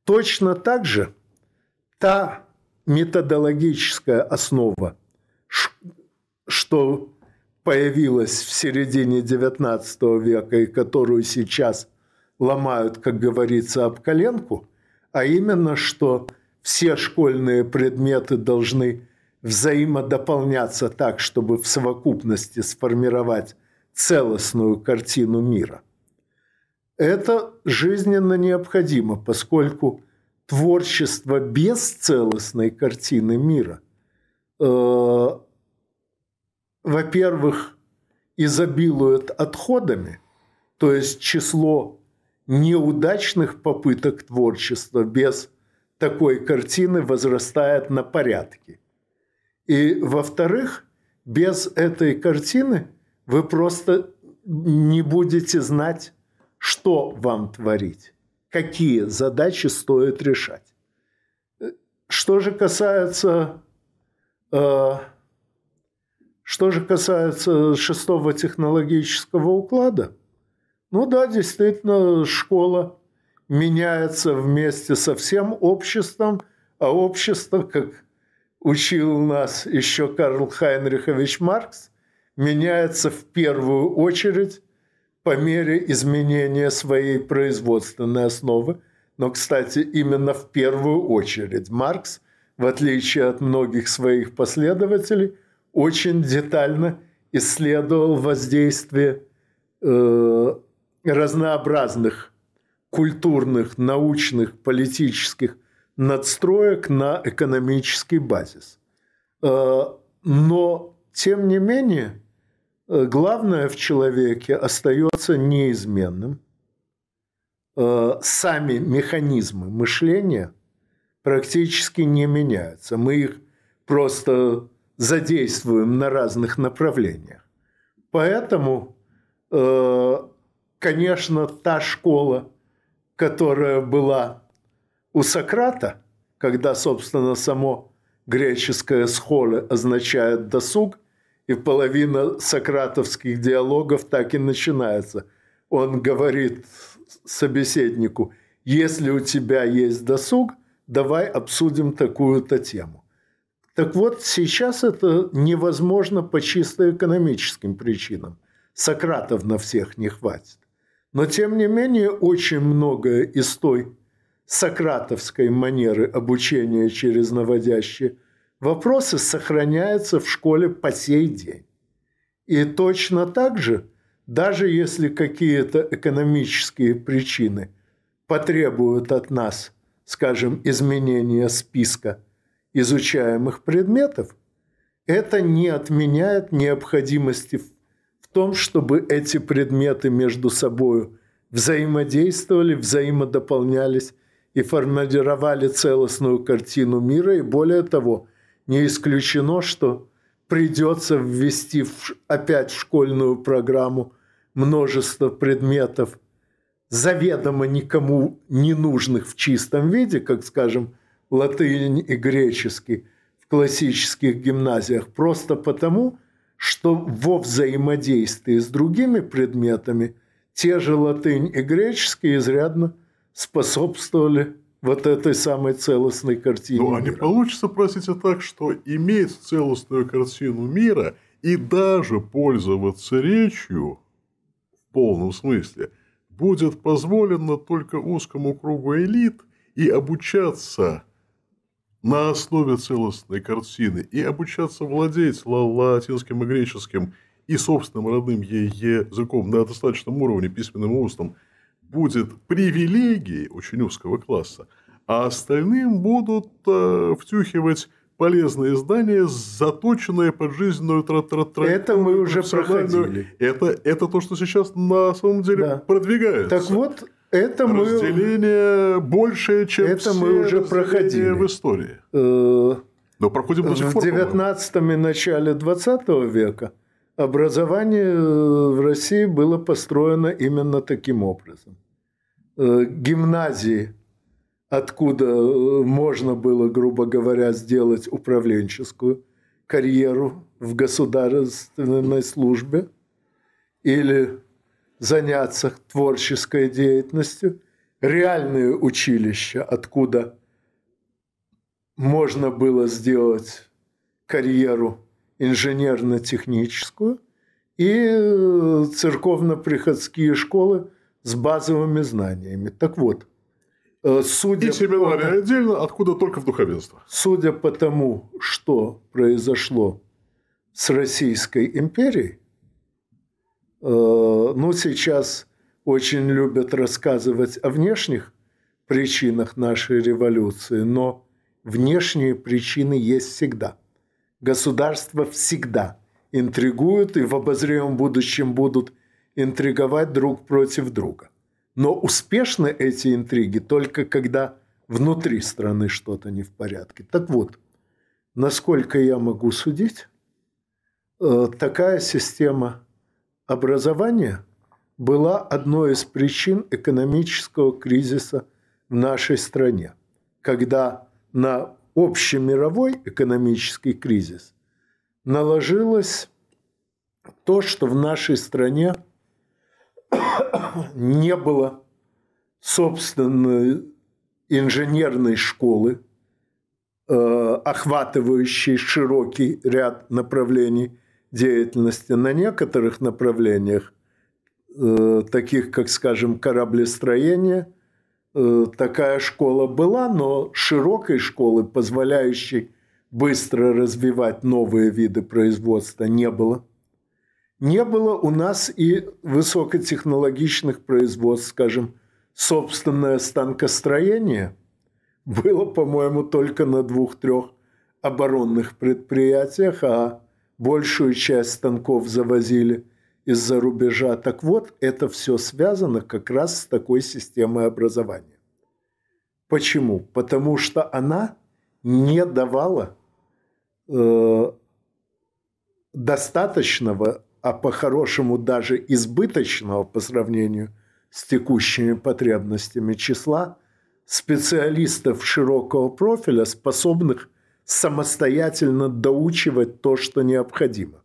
Точно так же та методологическая основа, что появилась в середине XIX века и которую сейчас ломают, как говорится, об коленку, а именно, что все школьные предметы должны взаимодополняться так, чтобы в совокупности сформировать целостную картину мира. Это жизненно необходимо, поскольку творчество без целостной картины мира, во-первых, изобилует отходами, то есть число неудачных попыток творчества без такой картины возрастает на порядки. И, во-вторых, без этой картины вы просто не будете знать, что вам творить, какие задачи стоит решать. Что же касается шестого технологического уклада, ну да, действительно, школа меняется вместе со всем обществом, а общество, как учил нас еще Карл Хайнрихович Маркс, меняется в первую очередь по мере изменения своей производственной основы. Но, кстати, именно в первую очередь Маркс, в отличие от многих своих последователей, очень детально исследовал воздействие разнообразных культурных, научных, политических надстроек на экономический базис. Но, тем не менее, главное в человеке остается неизменным. Сами механизмы мышления практически не меняются. Мы их просто задействуем на разных направлениях. Поэтому, конечно, та школа, которая была у Сократа, когда, собственно, само греческое «схоле» означает «досуг», и половина сократовских диалогов так и начинается. Он говорит собеседнику: если у тебя есть досуг, давай обсудим такую-то тему. Так вот, сейчас это невозможно по чисто экономическим причинам. Сократов на всех не хватит. Но, тем не менее, очень многое из той сократовской манеры обучения через наводящие вопросы сохраняются в школе по сей день. И точно так же, даже если какие-то экономические причины потребуют от нас, скажем, изменения списка изучаемых предметов, это не отменяет необходимости в том, чтобы эти предметы между собой взаимодействовали, взаимодополнялись и формировали целостную картину мира, и более того, не исключено, что придется ввести опять в школьную программу множество предметов, заведомо никому не нужных в чистом виде, как, скажем, латынь и греческий в классических гимназиях, просто потому, что во взаимодействии с другими предметами те же латынь и греческий изрядно способствовали вот этой самой целостной картине мира. Ну, а не получится, простите, так, что иметь целостную картину мира и даже пользоваться речью в полном смысле будет позволено только узкому кругу элит, и обучаться на основе целостной картины, и обучаться владеть латинским и греческим и собственным родным языком на достаточном уровне, письменным и устным, будет привилегией очень узкого класса, а остальным будут втюхивать полезные знания, заточенные под жизненную траекторию. Это мы уже проходили. Это то, что сейчас на самом деле продвигается. Так вот, это мы... Разделение большее, чем это все мы уже проходили в истории. Но проходим до сих пор. В 19-м и начале 20 века образование в России было построено именно таким образом. Гимназии, откуда можно было, грубо говоря, сделать управленческую карьеру в государственной службе или заняться творческой деятельностью, реальные училища, откуда можно было сделать карьеру инженерно-техническую, и церковно-приходские школы с базовыми знаниями. Так вот, судя и семинария по... отдельно, откуда только в духовенство. Судя по тому, что произошло с Российской империей, ну, сейчас очень любят рассказывать о внешних причинах нашей революции, но внешние причины есть всегда. Государства всегда интригуют и в обозримом будущем будут интриговать друг против друга. Но успешны эти интриги только когда внутри страны что-то не в порядке. Так вот, насколько я могу судить, такая система образования была одной из причин экономического кризиса в нашей стране, когда на общемировой экономический кризис наложилось то, что в нашей стране не было собственной инженерной школы, охватывающей широкий ряд направлений деятельности. На некоторых направлениях, таких как, скажем, кораблестроение, такая школа была, но широкой школы, позволяющей быстро развивать новые виды производства, не было. Не было у нас и высокотехнологичных производств, скажем, собственное станкостроение было, по-моему, только на 2-3 оборонных предприятиях, а большую часть станков завозили из-за рубежа. Так вот, это все связано как раз с такой системой образования. Почему? Потому что она не давала достаточного, а по-хорошему даже избыточного по сравнению с текущими потребностями числа специалистов широкого профиля, способных самостоятельно доучивать то, что необходимо.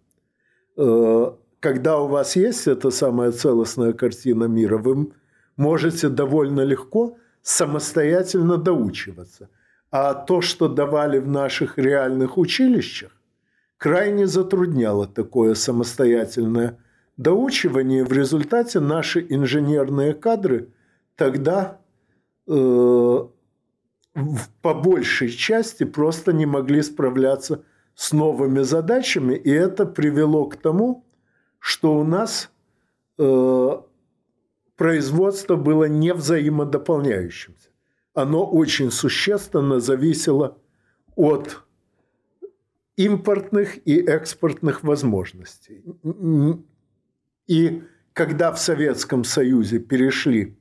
Когда у вас есть эта самая целостная картина мира, вы можете довольно легко самостоятельно доучиваться. А то, что давали в наших реальных училищах, крайне затрудняло такое самостоятельное доучивание. В результате наши инженерные кадры тогда по большей части просто не могли справляться с новыми задачами, и это привело к тому, что у нас производство было не взаимодополняющимся. Оно очень существенно зависело от импортных и экспортных возможностей. И когда в Советском Союзе перешли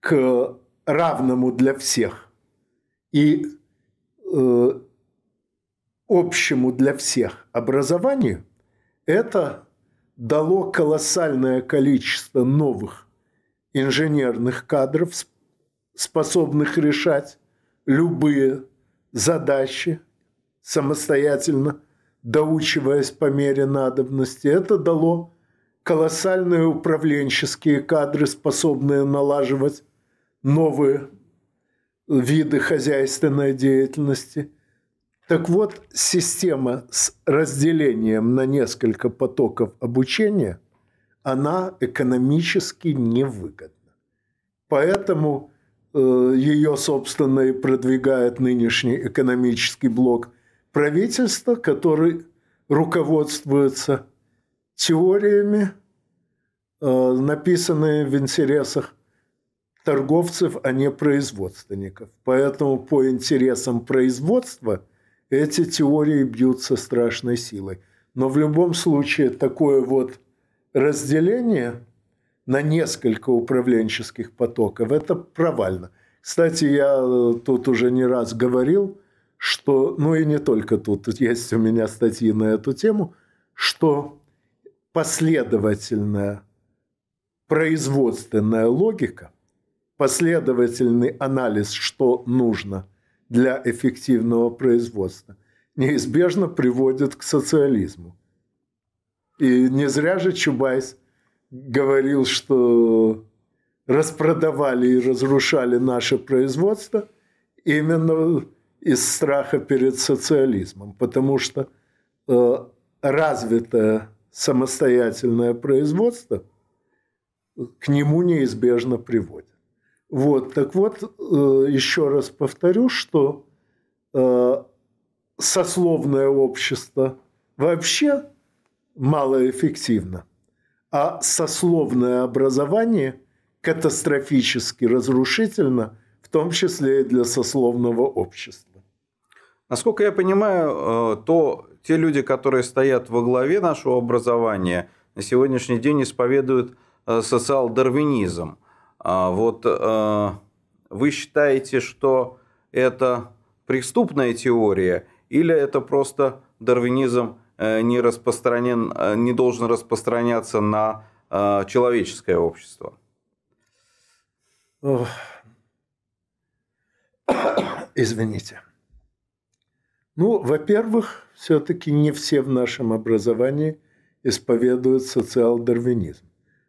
к равному для всех и общему для всех образованию, это дало колоссальное количество новых инженерных кадров, способных решать любые задачи самостоятельно, доучиваясь по мере надобности. Это дало колоссальные управленческие кадры, способные налаживать новые виды хозяйственной деятельности. Так вот, система с разделением на несколько потоков обучения, она экономически невыгодна. Поэтому ее, собственно, и продвигает нынешний экономический блок правительства, который руководствуется теориями, написанные в интересах торговцев, а не производственников. Поэтому по интересам производства эти теории бьются страшной силой. Но в любом случае такое вот разделение на несколько управленческих потоков – это провально. Кстати, я тут уже не раз говорил, что, ну и не только тут есть у меня статьи на эту тему, что последовательная производственная логика, последовательный анализ, что нужно для эффективного производства, неизбежно приводит к социализму. И не зря же Чубайс говорил, что распродавали и разрушали наше производство именно из страха перед социализмом, потому что развитое самостоятельное производство к нему неизбежно приводит. Вот, так вот, еще раз повторю, что сословное общество вообще малоэффективно, а сословное образование катастрофически разрушительно, в том числе и для сословного общества. Насколько я понимаю, то те люди, которые стоят во главе нашего образования, на сегодняшний день исповедуют социал-дарвинизм. Вот вы считаете, что это преступная теория, или это просто дарвинизм не распространен, не должен распространяться на человеческое общество? Извините. Ну, во-первых, все-таки не все в нашем образовании исповедуют социал-дарвинизм.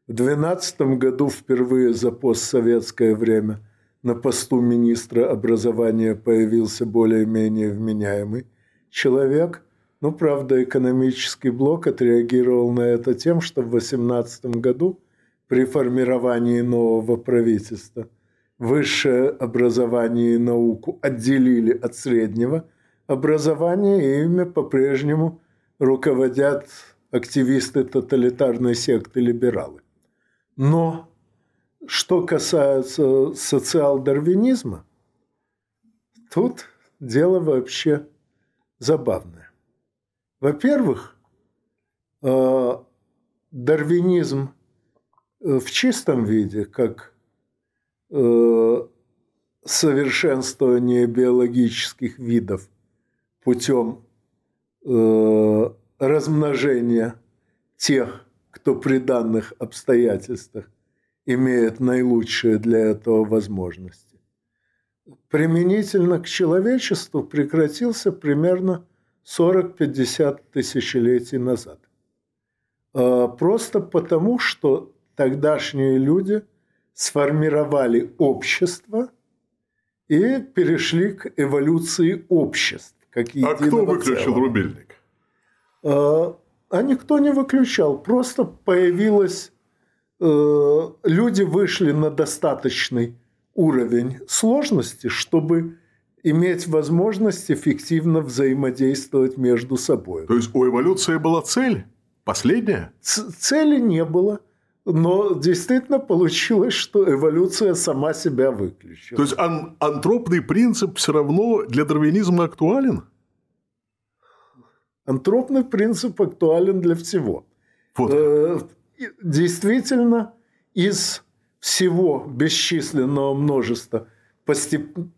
В 2012 году впервые за постсоветское время на посту министра образования появился более-менее вменяемый человек. Ну, правда, экономический блок отреагировал на это тем, что в 2018 году при формировании нового правительства высшее образование и науку отделили от среднего образования, и ими по-прежнему руководят активисты тоталитарной секты либералы. Но что касается социал-дарвинизма, тут дело вообще забавное. Во-первых, дарвинизм в чистом виде, как совершенствование биологических видов путем размножения тех, кто при данных обстоятельствах имеет наилучшие для этого возможности, применительно к человечеству прекратился примерно 40-50 тысячелетий назад. Просто потому, что тогдашние люди сформировали общество и перешли к эволюции обществ. Как единого целого. А кто выключил рубильник? А никто не выключал. Просто появилось... Люди вышли на достаточный уровень сложности, чтобы иметь возможность эффективно взаимодействовать между собой. То есть у эволюции была цель? Последняя? Цели не было. Но действительно получилось, что эволюция сама себя выключила. То есть антропный принцип все равно для дарвинизма актуален? Антропный принцип актуален для всего. Вот. Действительно, из всего бесчисленного множества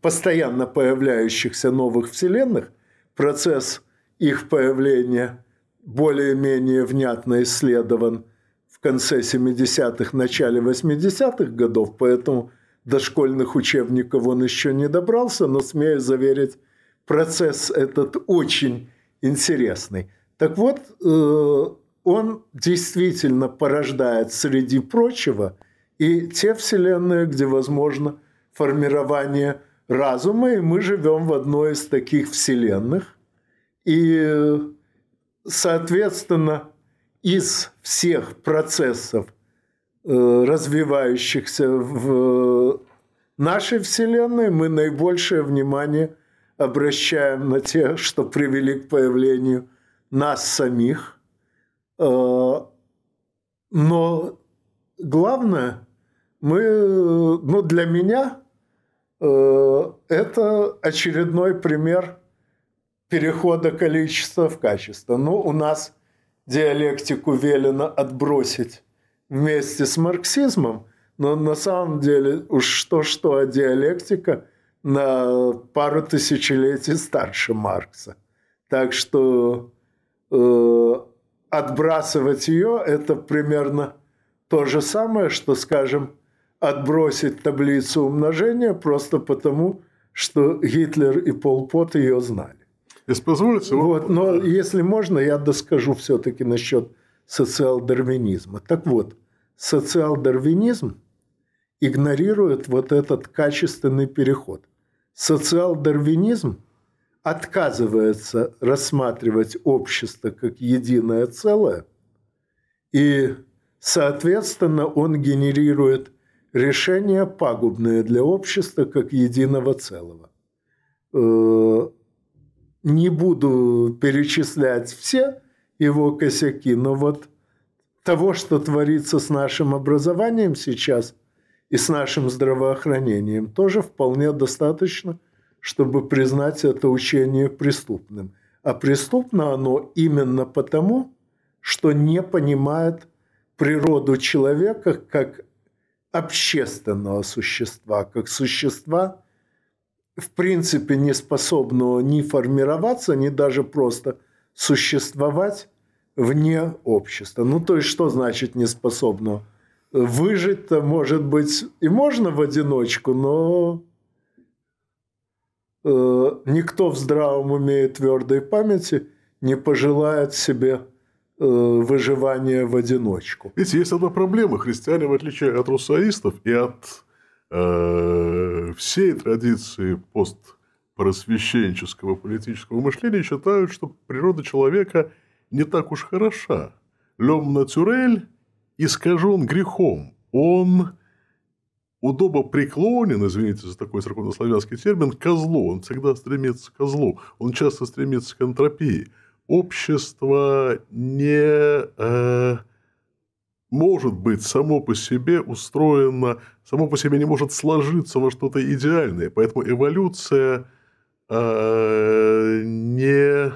постоянно появляющихся новых вселенных процесс их появления более-менее внятно исследован в конце 70-х, начале 80-х годов, поэтому до школьных учебников он еще не добрался, но, смею заверить, процесс этот очень интересный. Так вот, он действительно порождает, среди прочего, и те вселенные, где возможно формирование разума, и мы живем в одной из таких вселенных. И, соответственно, из всех процессов, развивающихся в нашей вселенной, мы наибольшее внимание обращаем на те, что привели к появлению нас самих. Но главное, для меня это очередной пример перехода количества в качество. У нас диалектику велено отбросить вместе с марксизмом, но на самом деле уж что-что, а диалектика на пару тысячелетий старше Маркса. Так что... Отбрасывать ее – это примерно то же самое, что, скажем, отбросить таблицу умножения просто потому, что Гитлер и Пол Пот ее знали. Если позволите, но если можно, я доскажу все-таки насчет социал-дарвинизма. Так вот, социал-дарвинизм игнорирует вот этот качественный переход. Социал-дарвинизм отказывается рассматривать общество как единое целое, и, соответственно, он генерирует решения, пагубные для общества как единого целого. Не буду перечислять все его косяки, но вот того, что творится с нашим образованием сейчас, и с нашим здравоохранением тоже вполне достаточно, чтобы признать это учение преступным. А преступно оно именно потому, что не понимает природу человека как общественного существа, как существа, в принципе, не способного ни формироваться, ни даже просто существовать вне общества. Ну, то есть, что значит не способного? Выжить-то, может быть, и можно в одиночку, но никто в здравом уме и твердой памяти не пожелает себе выживания в одиночку. Видите, есть одна проблема. Христиане, в отличие от русоистов и от всей традиции постпросвещенческого политического мышления, считают, что природа человека не так уж хороша. Лём натюрель искажен грехом. Он удобопреклонен, извините за такой церковнославянский термин, ко злу. Он всегда стремится ко злу. Он часто стремится к энтропии. Общество не может быть само по себе устроено, само по себе не может сложиться во что-то идеальное. Поэтому эволюция не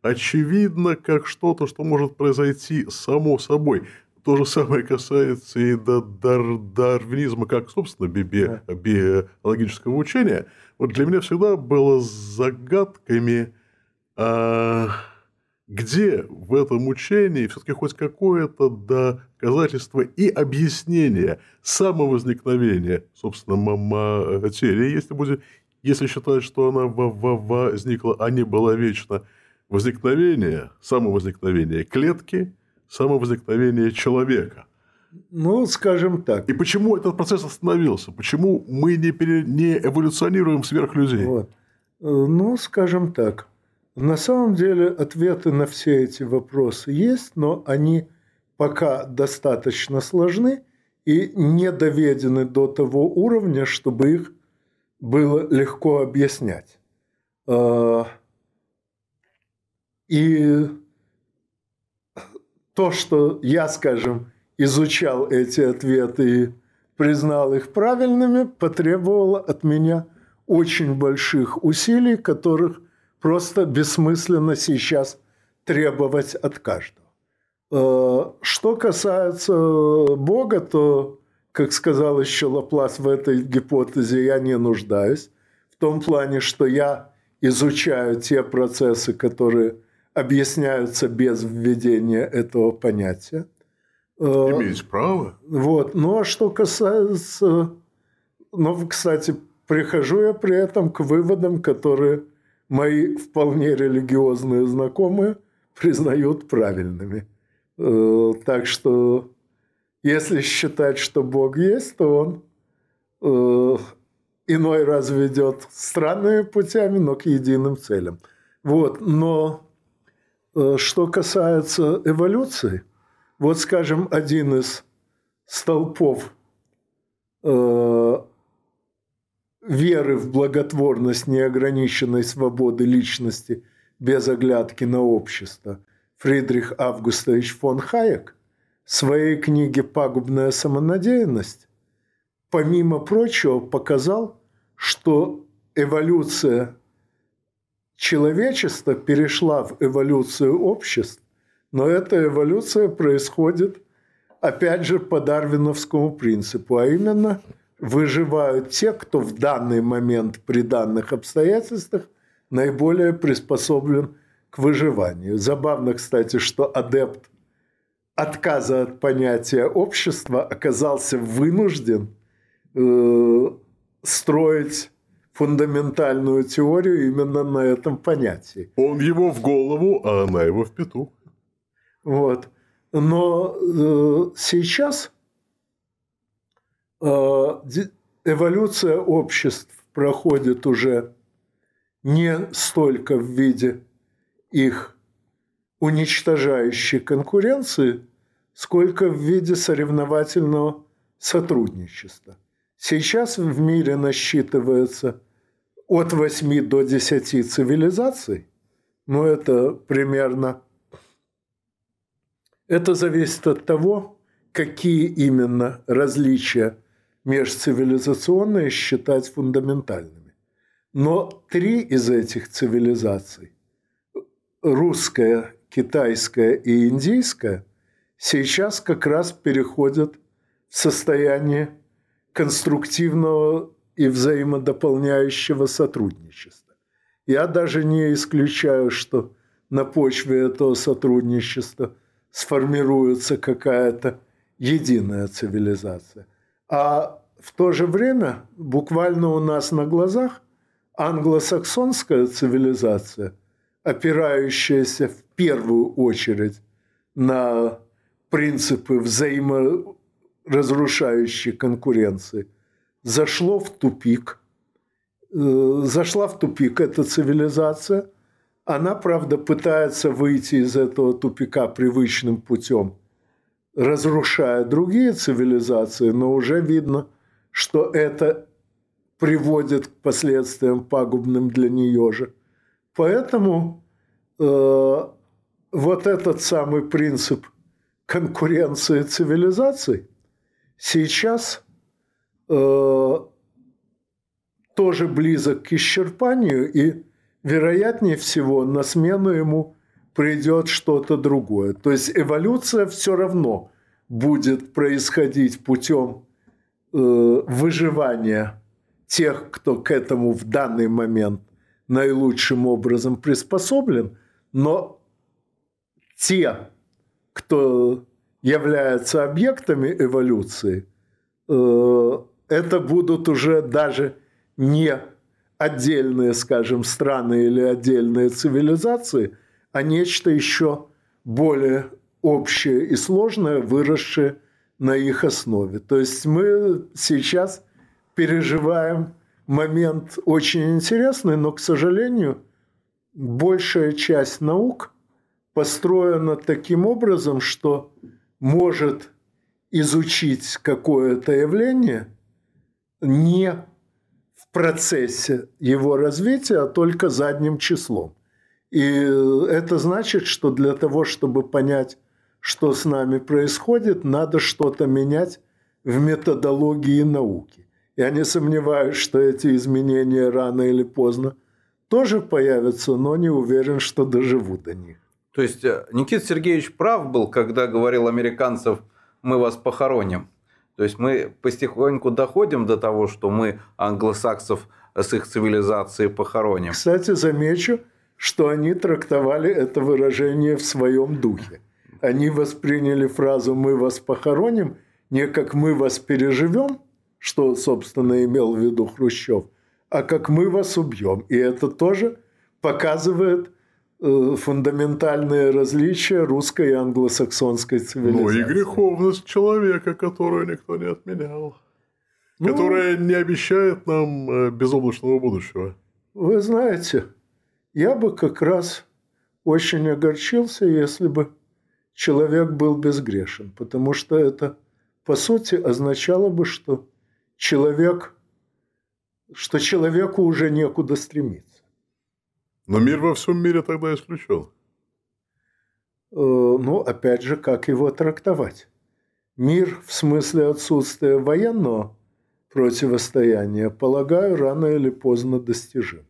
очевидна как что-то, что может произойти само собой. То же самое касается и дарвинизма, как, собственно, биологического учения. Вот для меня всегда было загадками, где в этом учении все-таки хоть какое-то доказательство и объяснение самовозникновения, собственно, материи, если считать, что она возникла, а не была вечно, возникновение, самовозникновение клетки, самовозникновение человека. Ну, скажем так. И почему этот процесс остановился? Почему мы не эволюционируем сверхлюдей? Вот. Ну, скажем так. На самом деле ответы на все эти вопросы есть, но они пока достаточно сложны и не доведены до того уровня, чтобы их было легко объяснять. И то, что я, скажем, изучал эти ответы и признал их правильными, потребовало от меня очень больших усилий, которых просто бессмысленно сейчас требовать от каждого. Что касается Бога, то, как сказал еще Лаплас, в этой гипотезе я не нуждаюсь. В том плане, что я изучаю те процессы, которые объясняются без введения этого понятия. Имеете право. Вот. Ну, а что касается... Ну, кстати, прихожу я при этом к выводам, которые... мои вполне религиозные знакомые признают правильными. Так что, если считать, что Бог есть, то он иной раз ведет странными путями, но к единым целям. Вот. Но что касается эволюции, вот, скажем, один из столпов веры в благотворность неограниченной свободы личности без оглядки на общество Фридрих Августович фон Хайек в своей книге «Пагубная самонадеянность», помимо прочего, показал, что эволюция человечества перешла в эволюцию обществ, но эта эволюция происходит, опять же, по дарвиновскому принципу, а именно – выживают те, кто в данный момент при данных обстоятельствах наиболее приспособлен к выживанию. Забавно, кстати, что адепт отказа от понятия общества оказался вынужден строить фундаментальную теорию именно на этом понятии. Он его в голову, а она его в пяту. Вот. Но сейчас... эволюция обществ проходит уже не столько в виде их уничтожающей конкуренции, сколько в виде соревновательного сотрудничества. Сейчас в мире насчитывается от 8 до 10 цивилизаций, но это примерно... Это зависит от того, какие именно различия межцивилизационные считать фундаментальными. Но три из этих цивилизаций – русская, китайская и индийская – сейчас как раз переходят в состояние конструктивного и взаимодополняющего сотрудничества. Я даже не исключаю, что на почве этого сотрудничества сформируется какая-то единая цивилизация. А в то же время, буквально у нас на глазах, англосаксонская цивилизация, опирающаяся в первую очередь на принципы взаиморазрушающей конкуренции, зашла в тупик эта цивилизация. Она, правда, пытается выйти из этого тупика привычным путем, разрушая другие цивилизации, но уже видно, что это приводит к последствиям пагубным для нее же. Поэтому вот этот самый принцип конкуренции цивилизаций сейчас тоже близок к исчерпанию и, вероятнее всего, на смену ему придет что-то другое. То есть эволюция все равно будет происходить путем выживания тех, кто к этому в данный момент наилучшим образом приспособлен, но те, кто являются объектами эволюции, это будут уже даже не отдельные, скажем, страны или отдельные цивилизации, а нечто еще более общее и сложное, выросшее на их основе. То есть мы сейчас переживаем момент очень интересный, но, к сожалению, большая часть наук построена таким образом, что может изучить какое-то явление не в процессе его развития, а только задним числом. И это значит, что для того, чтобы понять, что с нами происходит, надо что-то менять в методологии науки. Я не сомневаюсь, что эти изменения рано или поздно тоже появятся, но не уверен, что доживу до них. То есть Никита Сергеевич прав был, когда говорил американцам: «Мы вас похороним». То есть мы потихоньку доходим до того, что мы англосаксов с их цивилизацией похороним. Кстати, замечу, что они трактовали это выражение в своем духе. Они восприняли фразу «мы вас похороним» не как «мы вас переживем», что, собственно, имел в виду Хрущев, а как «мы вас убьем». И это тоже показывает фундаментальные различия русской и англосаксонской цивилизации. Ну и греховность человека, которую никто не отменял, которая не обещает нам безоблачного будущего. Вы знаете, я бы как раз очень огорчился, если бы человек был безгрешен, потому что это, по сути, означало бы, что человеку уже некуда стремиться. Но мир во всем мире тогда исключен. Ну, опять же, как его трактовать? Мир в смысле отсутствия военного противостояния, полагаю, рано или поздно достижим.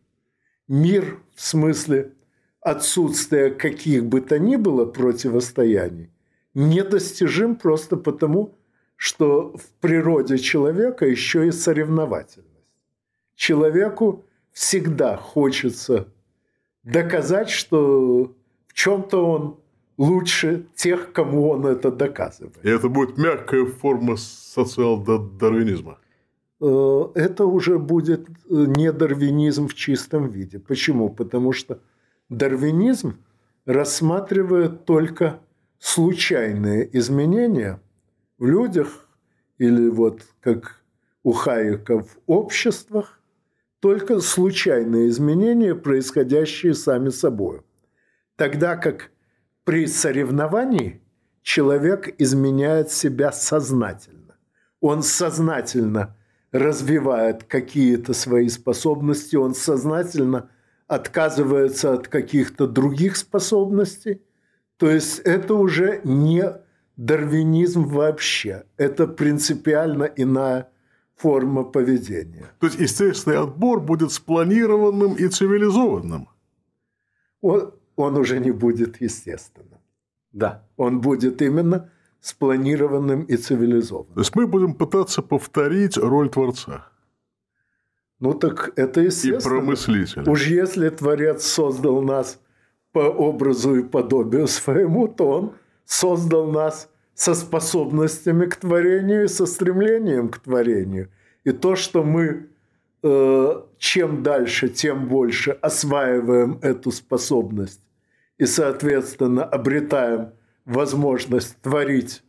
Мир в смысле отсутствия каких бы то ни было противостояний недостижим просто потому, что в природе человека еще и соревновательность. Человеку всегда хочется доказать, что в чем-то он лучше тех, кому он это доказывает. И это будет мягкая форма социал-дарвинизма. Это уже будет не дарвинизм в чистом виде. Почему? Потому что дарвинизм рассматривает только случайные изменения в людях или, вот как у Хайека, в обществах, только случайные изменения, происходящие сами собой. Тогда как при соревновании человек изменяет себя сознательно. Он сознательно развивает какие-то свои способности, он сознательно отказывается от каких-то других способностей. То есть это уже не дарвинизм вообще, это принципиально иная форма поведения. То есть естественный отбор будет спланированным и цивилизованным. Он уже не будет естественным. Да. Он будет именно спланированным и цивилизованным. То есть мы будем пытаться повторить роль Творца. Ну так это естественно. И промыслителя. Уж если Творец создал нас по образу и подобию своему, то он создал нас со способностями к творению и со стремлением к творению. И то, что мы чем дальше, тем больше осваиваем эту способность и, соответственно, обретаем возможность творить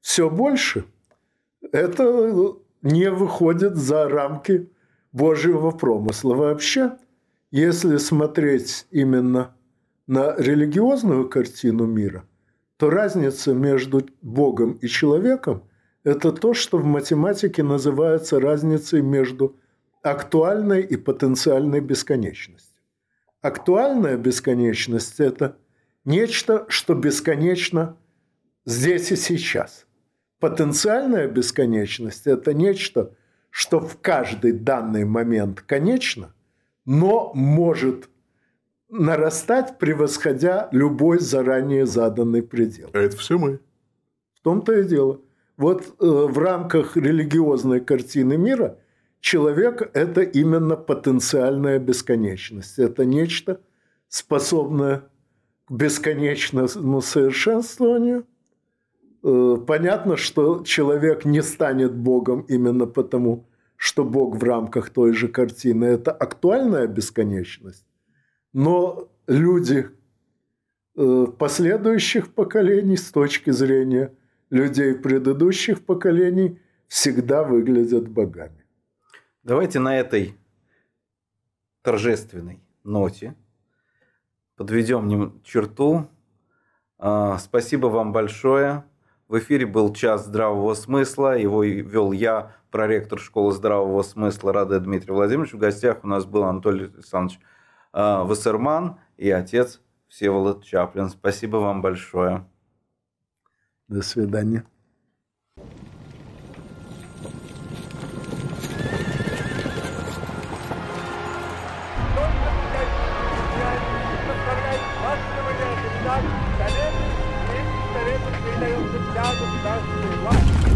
все больше, это не выходит за рамки Божьего промысла. Вообще, если смотреть именно на религиозную картину мира, то разница между Богом и человеком – это то, что в математике называется разницей между актуальной и потенциальной бесконечностью. Актуальная бесконечность – это нечто, что бесконечно здесь и сейчас. Потенциальная бесконечность – это нечто, что в каждый данный момент конечно, но может нарастать, превосходя любой заранее заданный предел. А это все мы. В том-то и дело. Вот в рамках религиозной картины мира человек – это именно потенциальная бесконечность. Это нечто, способное к бесконечному совершенствованию. Понятно, что человек не станет Богом именно потому, что Бог в рамках той же картины – это актуальная бесконечность. Но люди последующих поколений с точки зрения людей предыдущих поколений всегда выглядят богами. Давайте на этой торжественной ноте подведем черту. Спасибо вам большое. В эфире был «Час здравого смысла». Его вел я, проректор школы здравого смысла Род Дмитрий Владимирович. В гостях у нас был Анатолий Александрович Вассерман и отец Всеволод Чаплин. Спасибо вам большое. До свидания. Советы передаются вся государственная власть.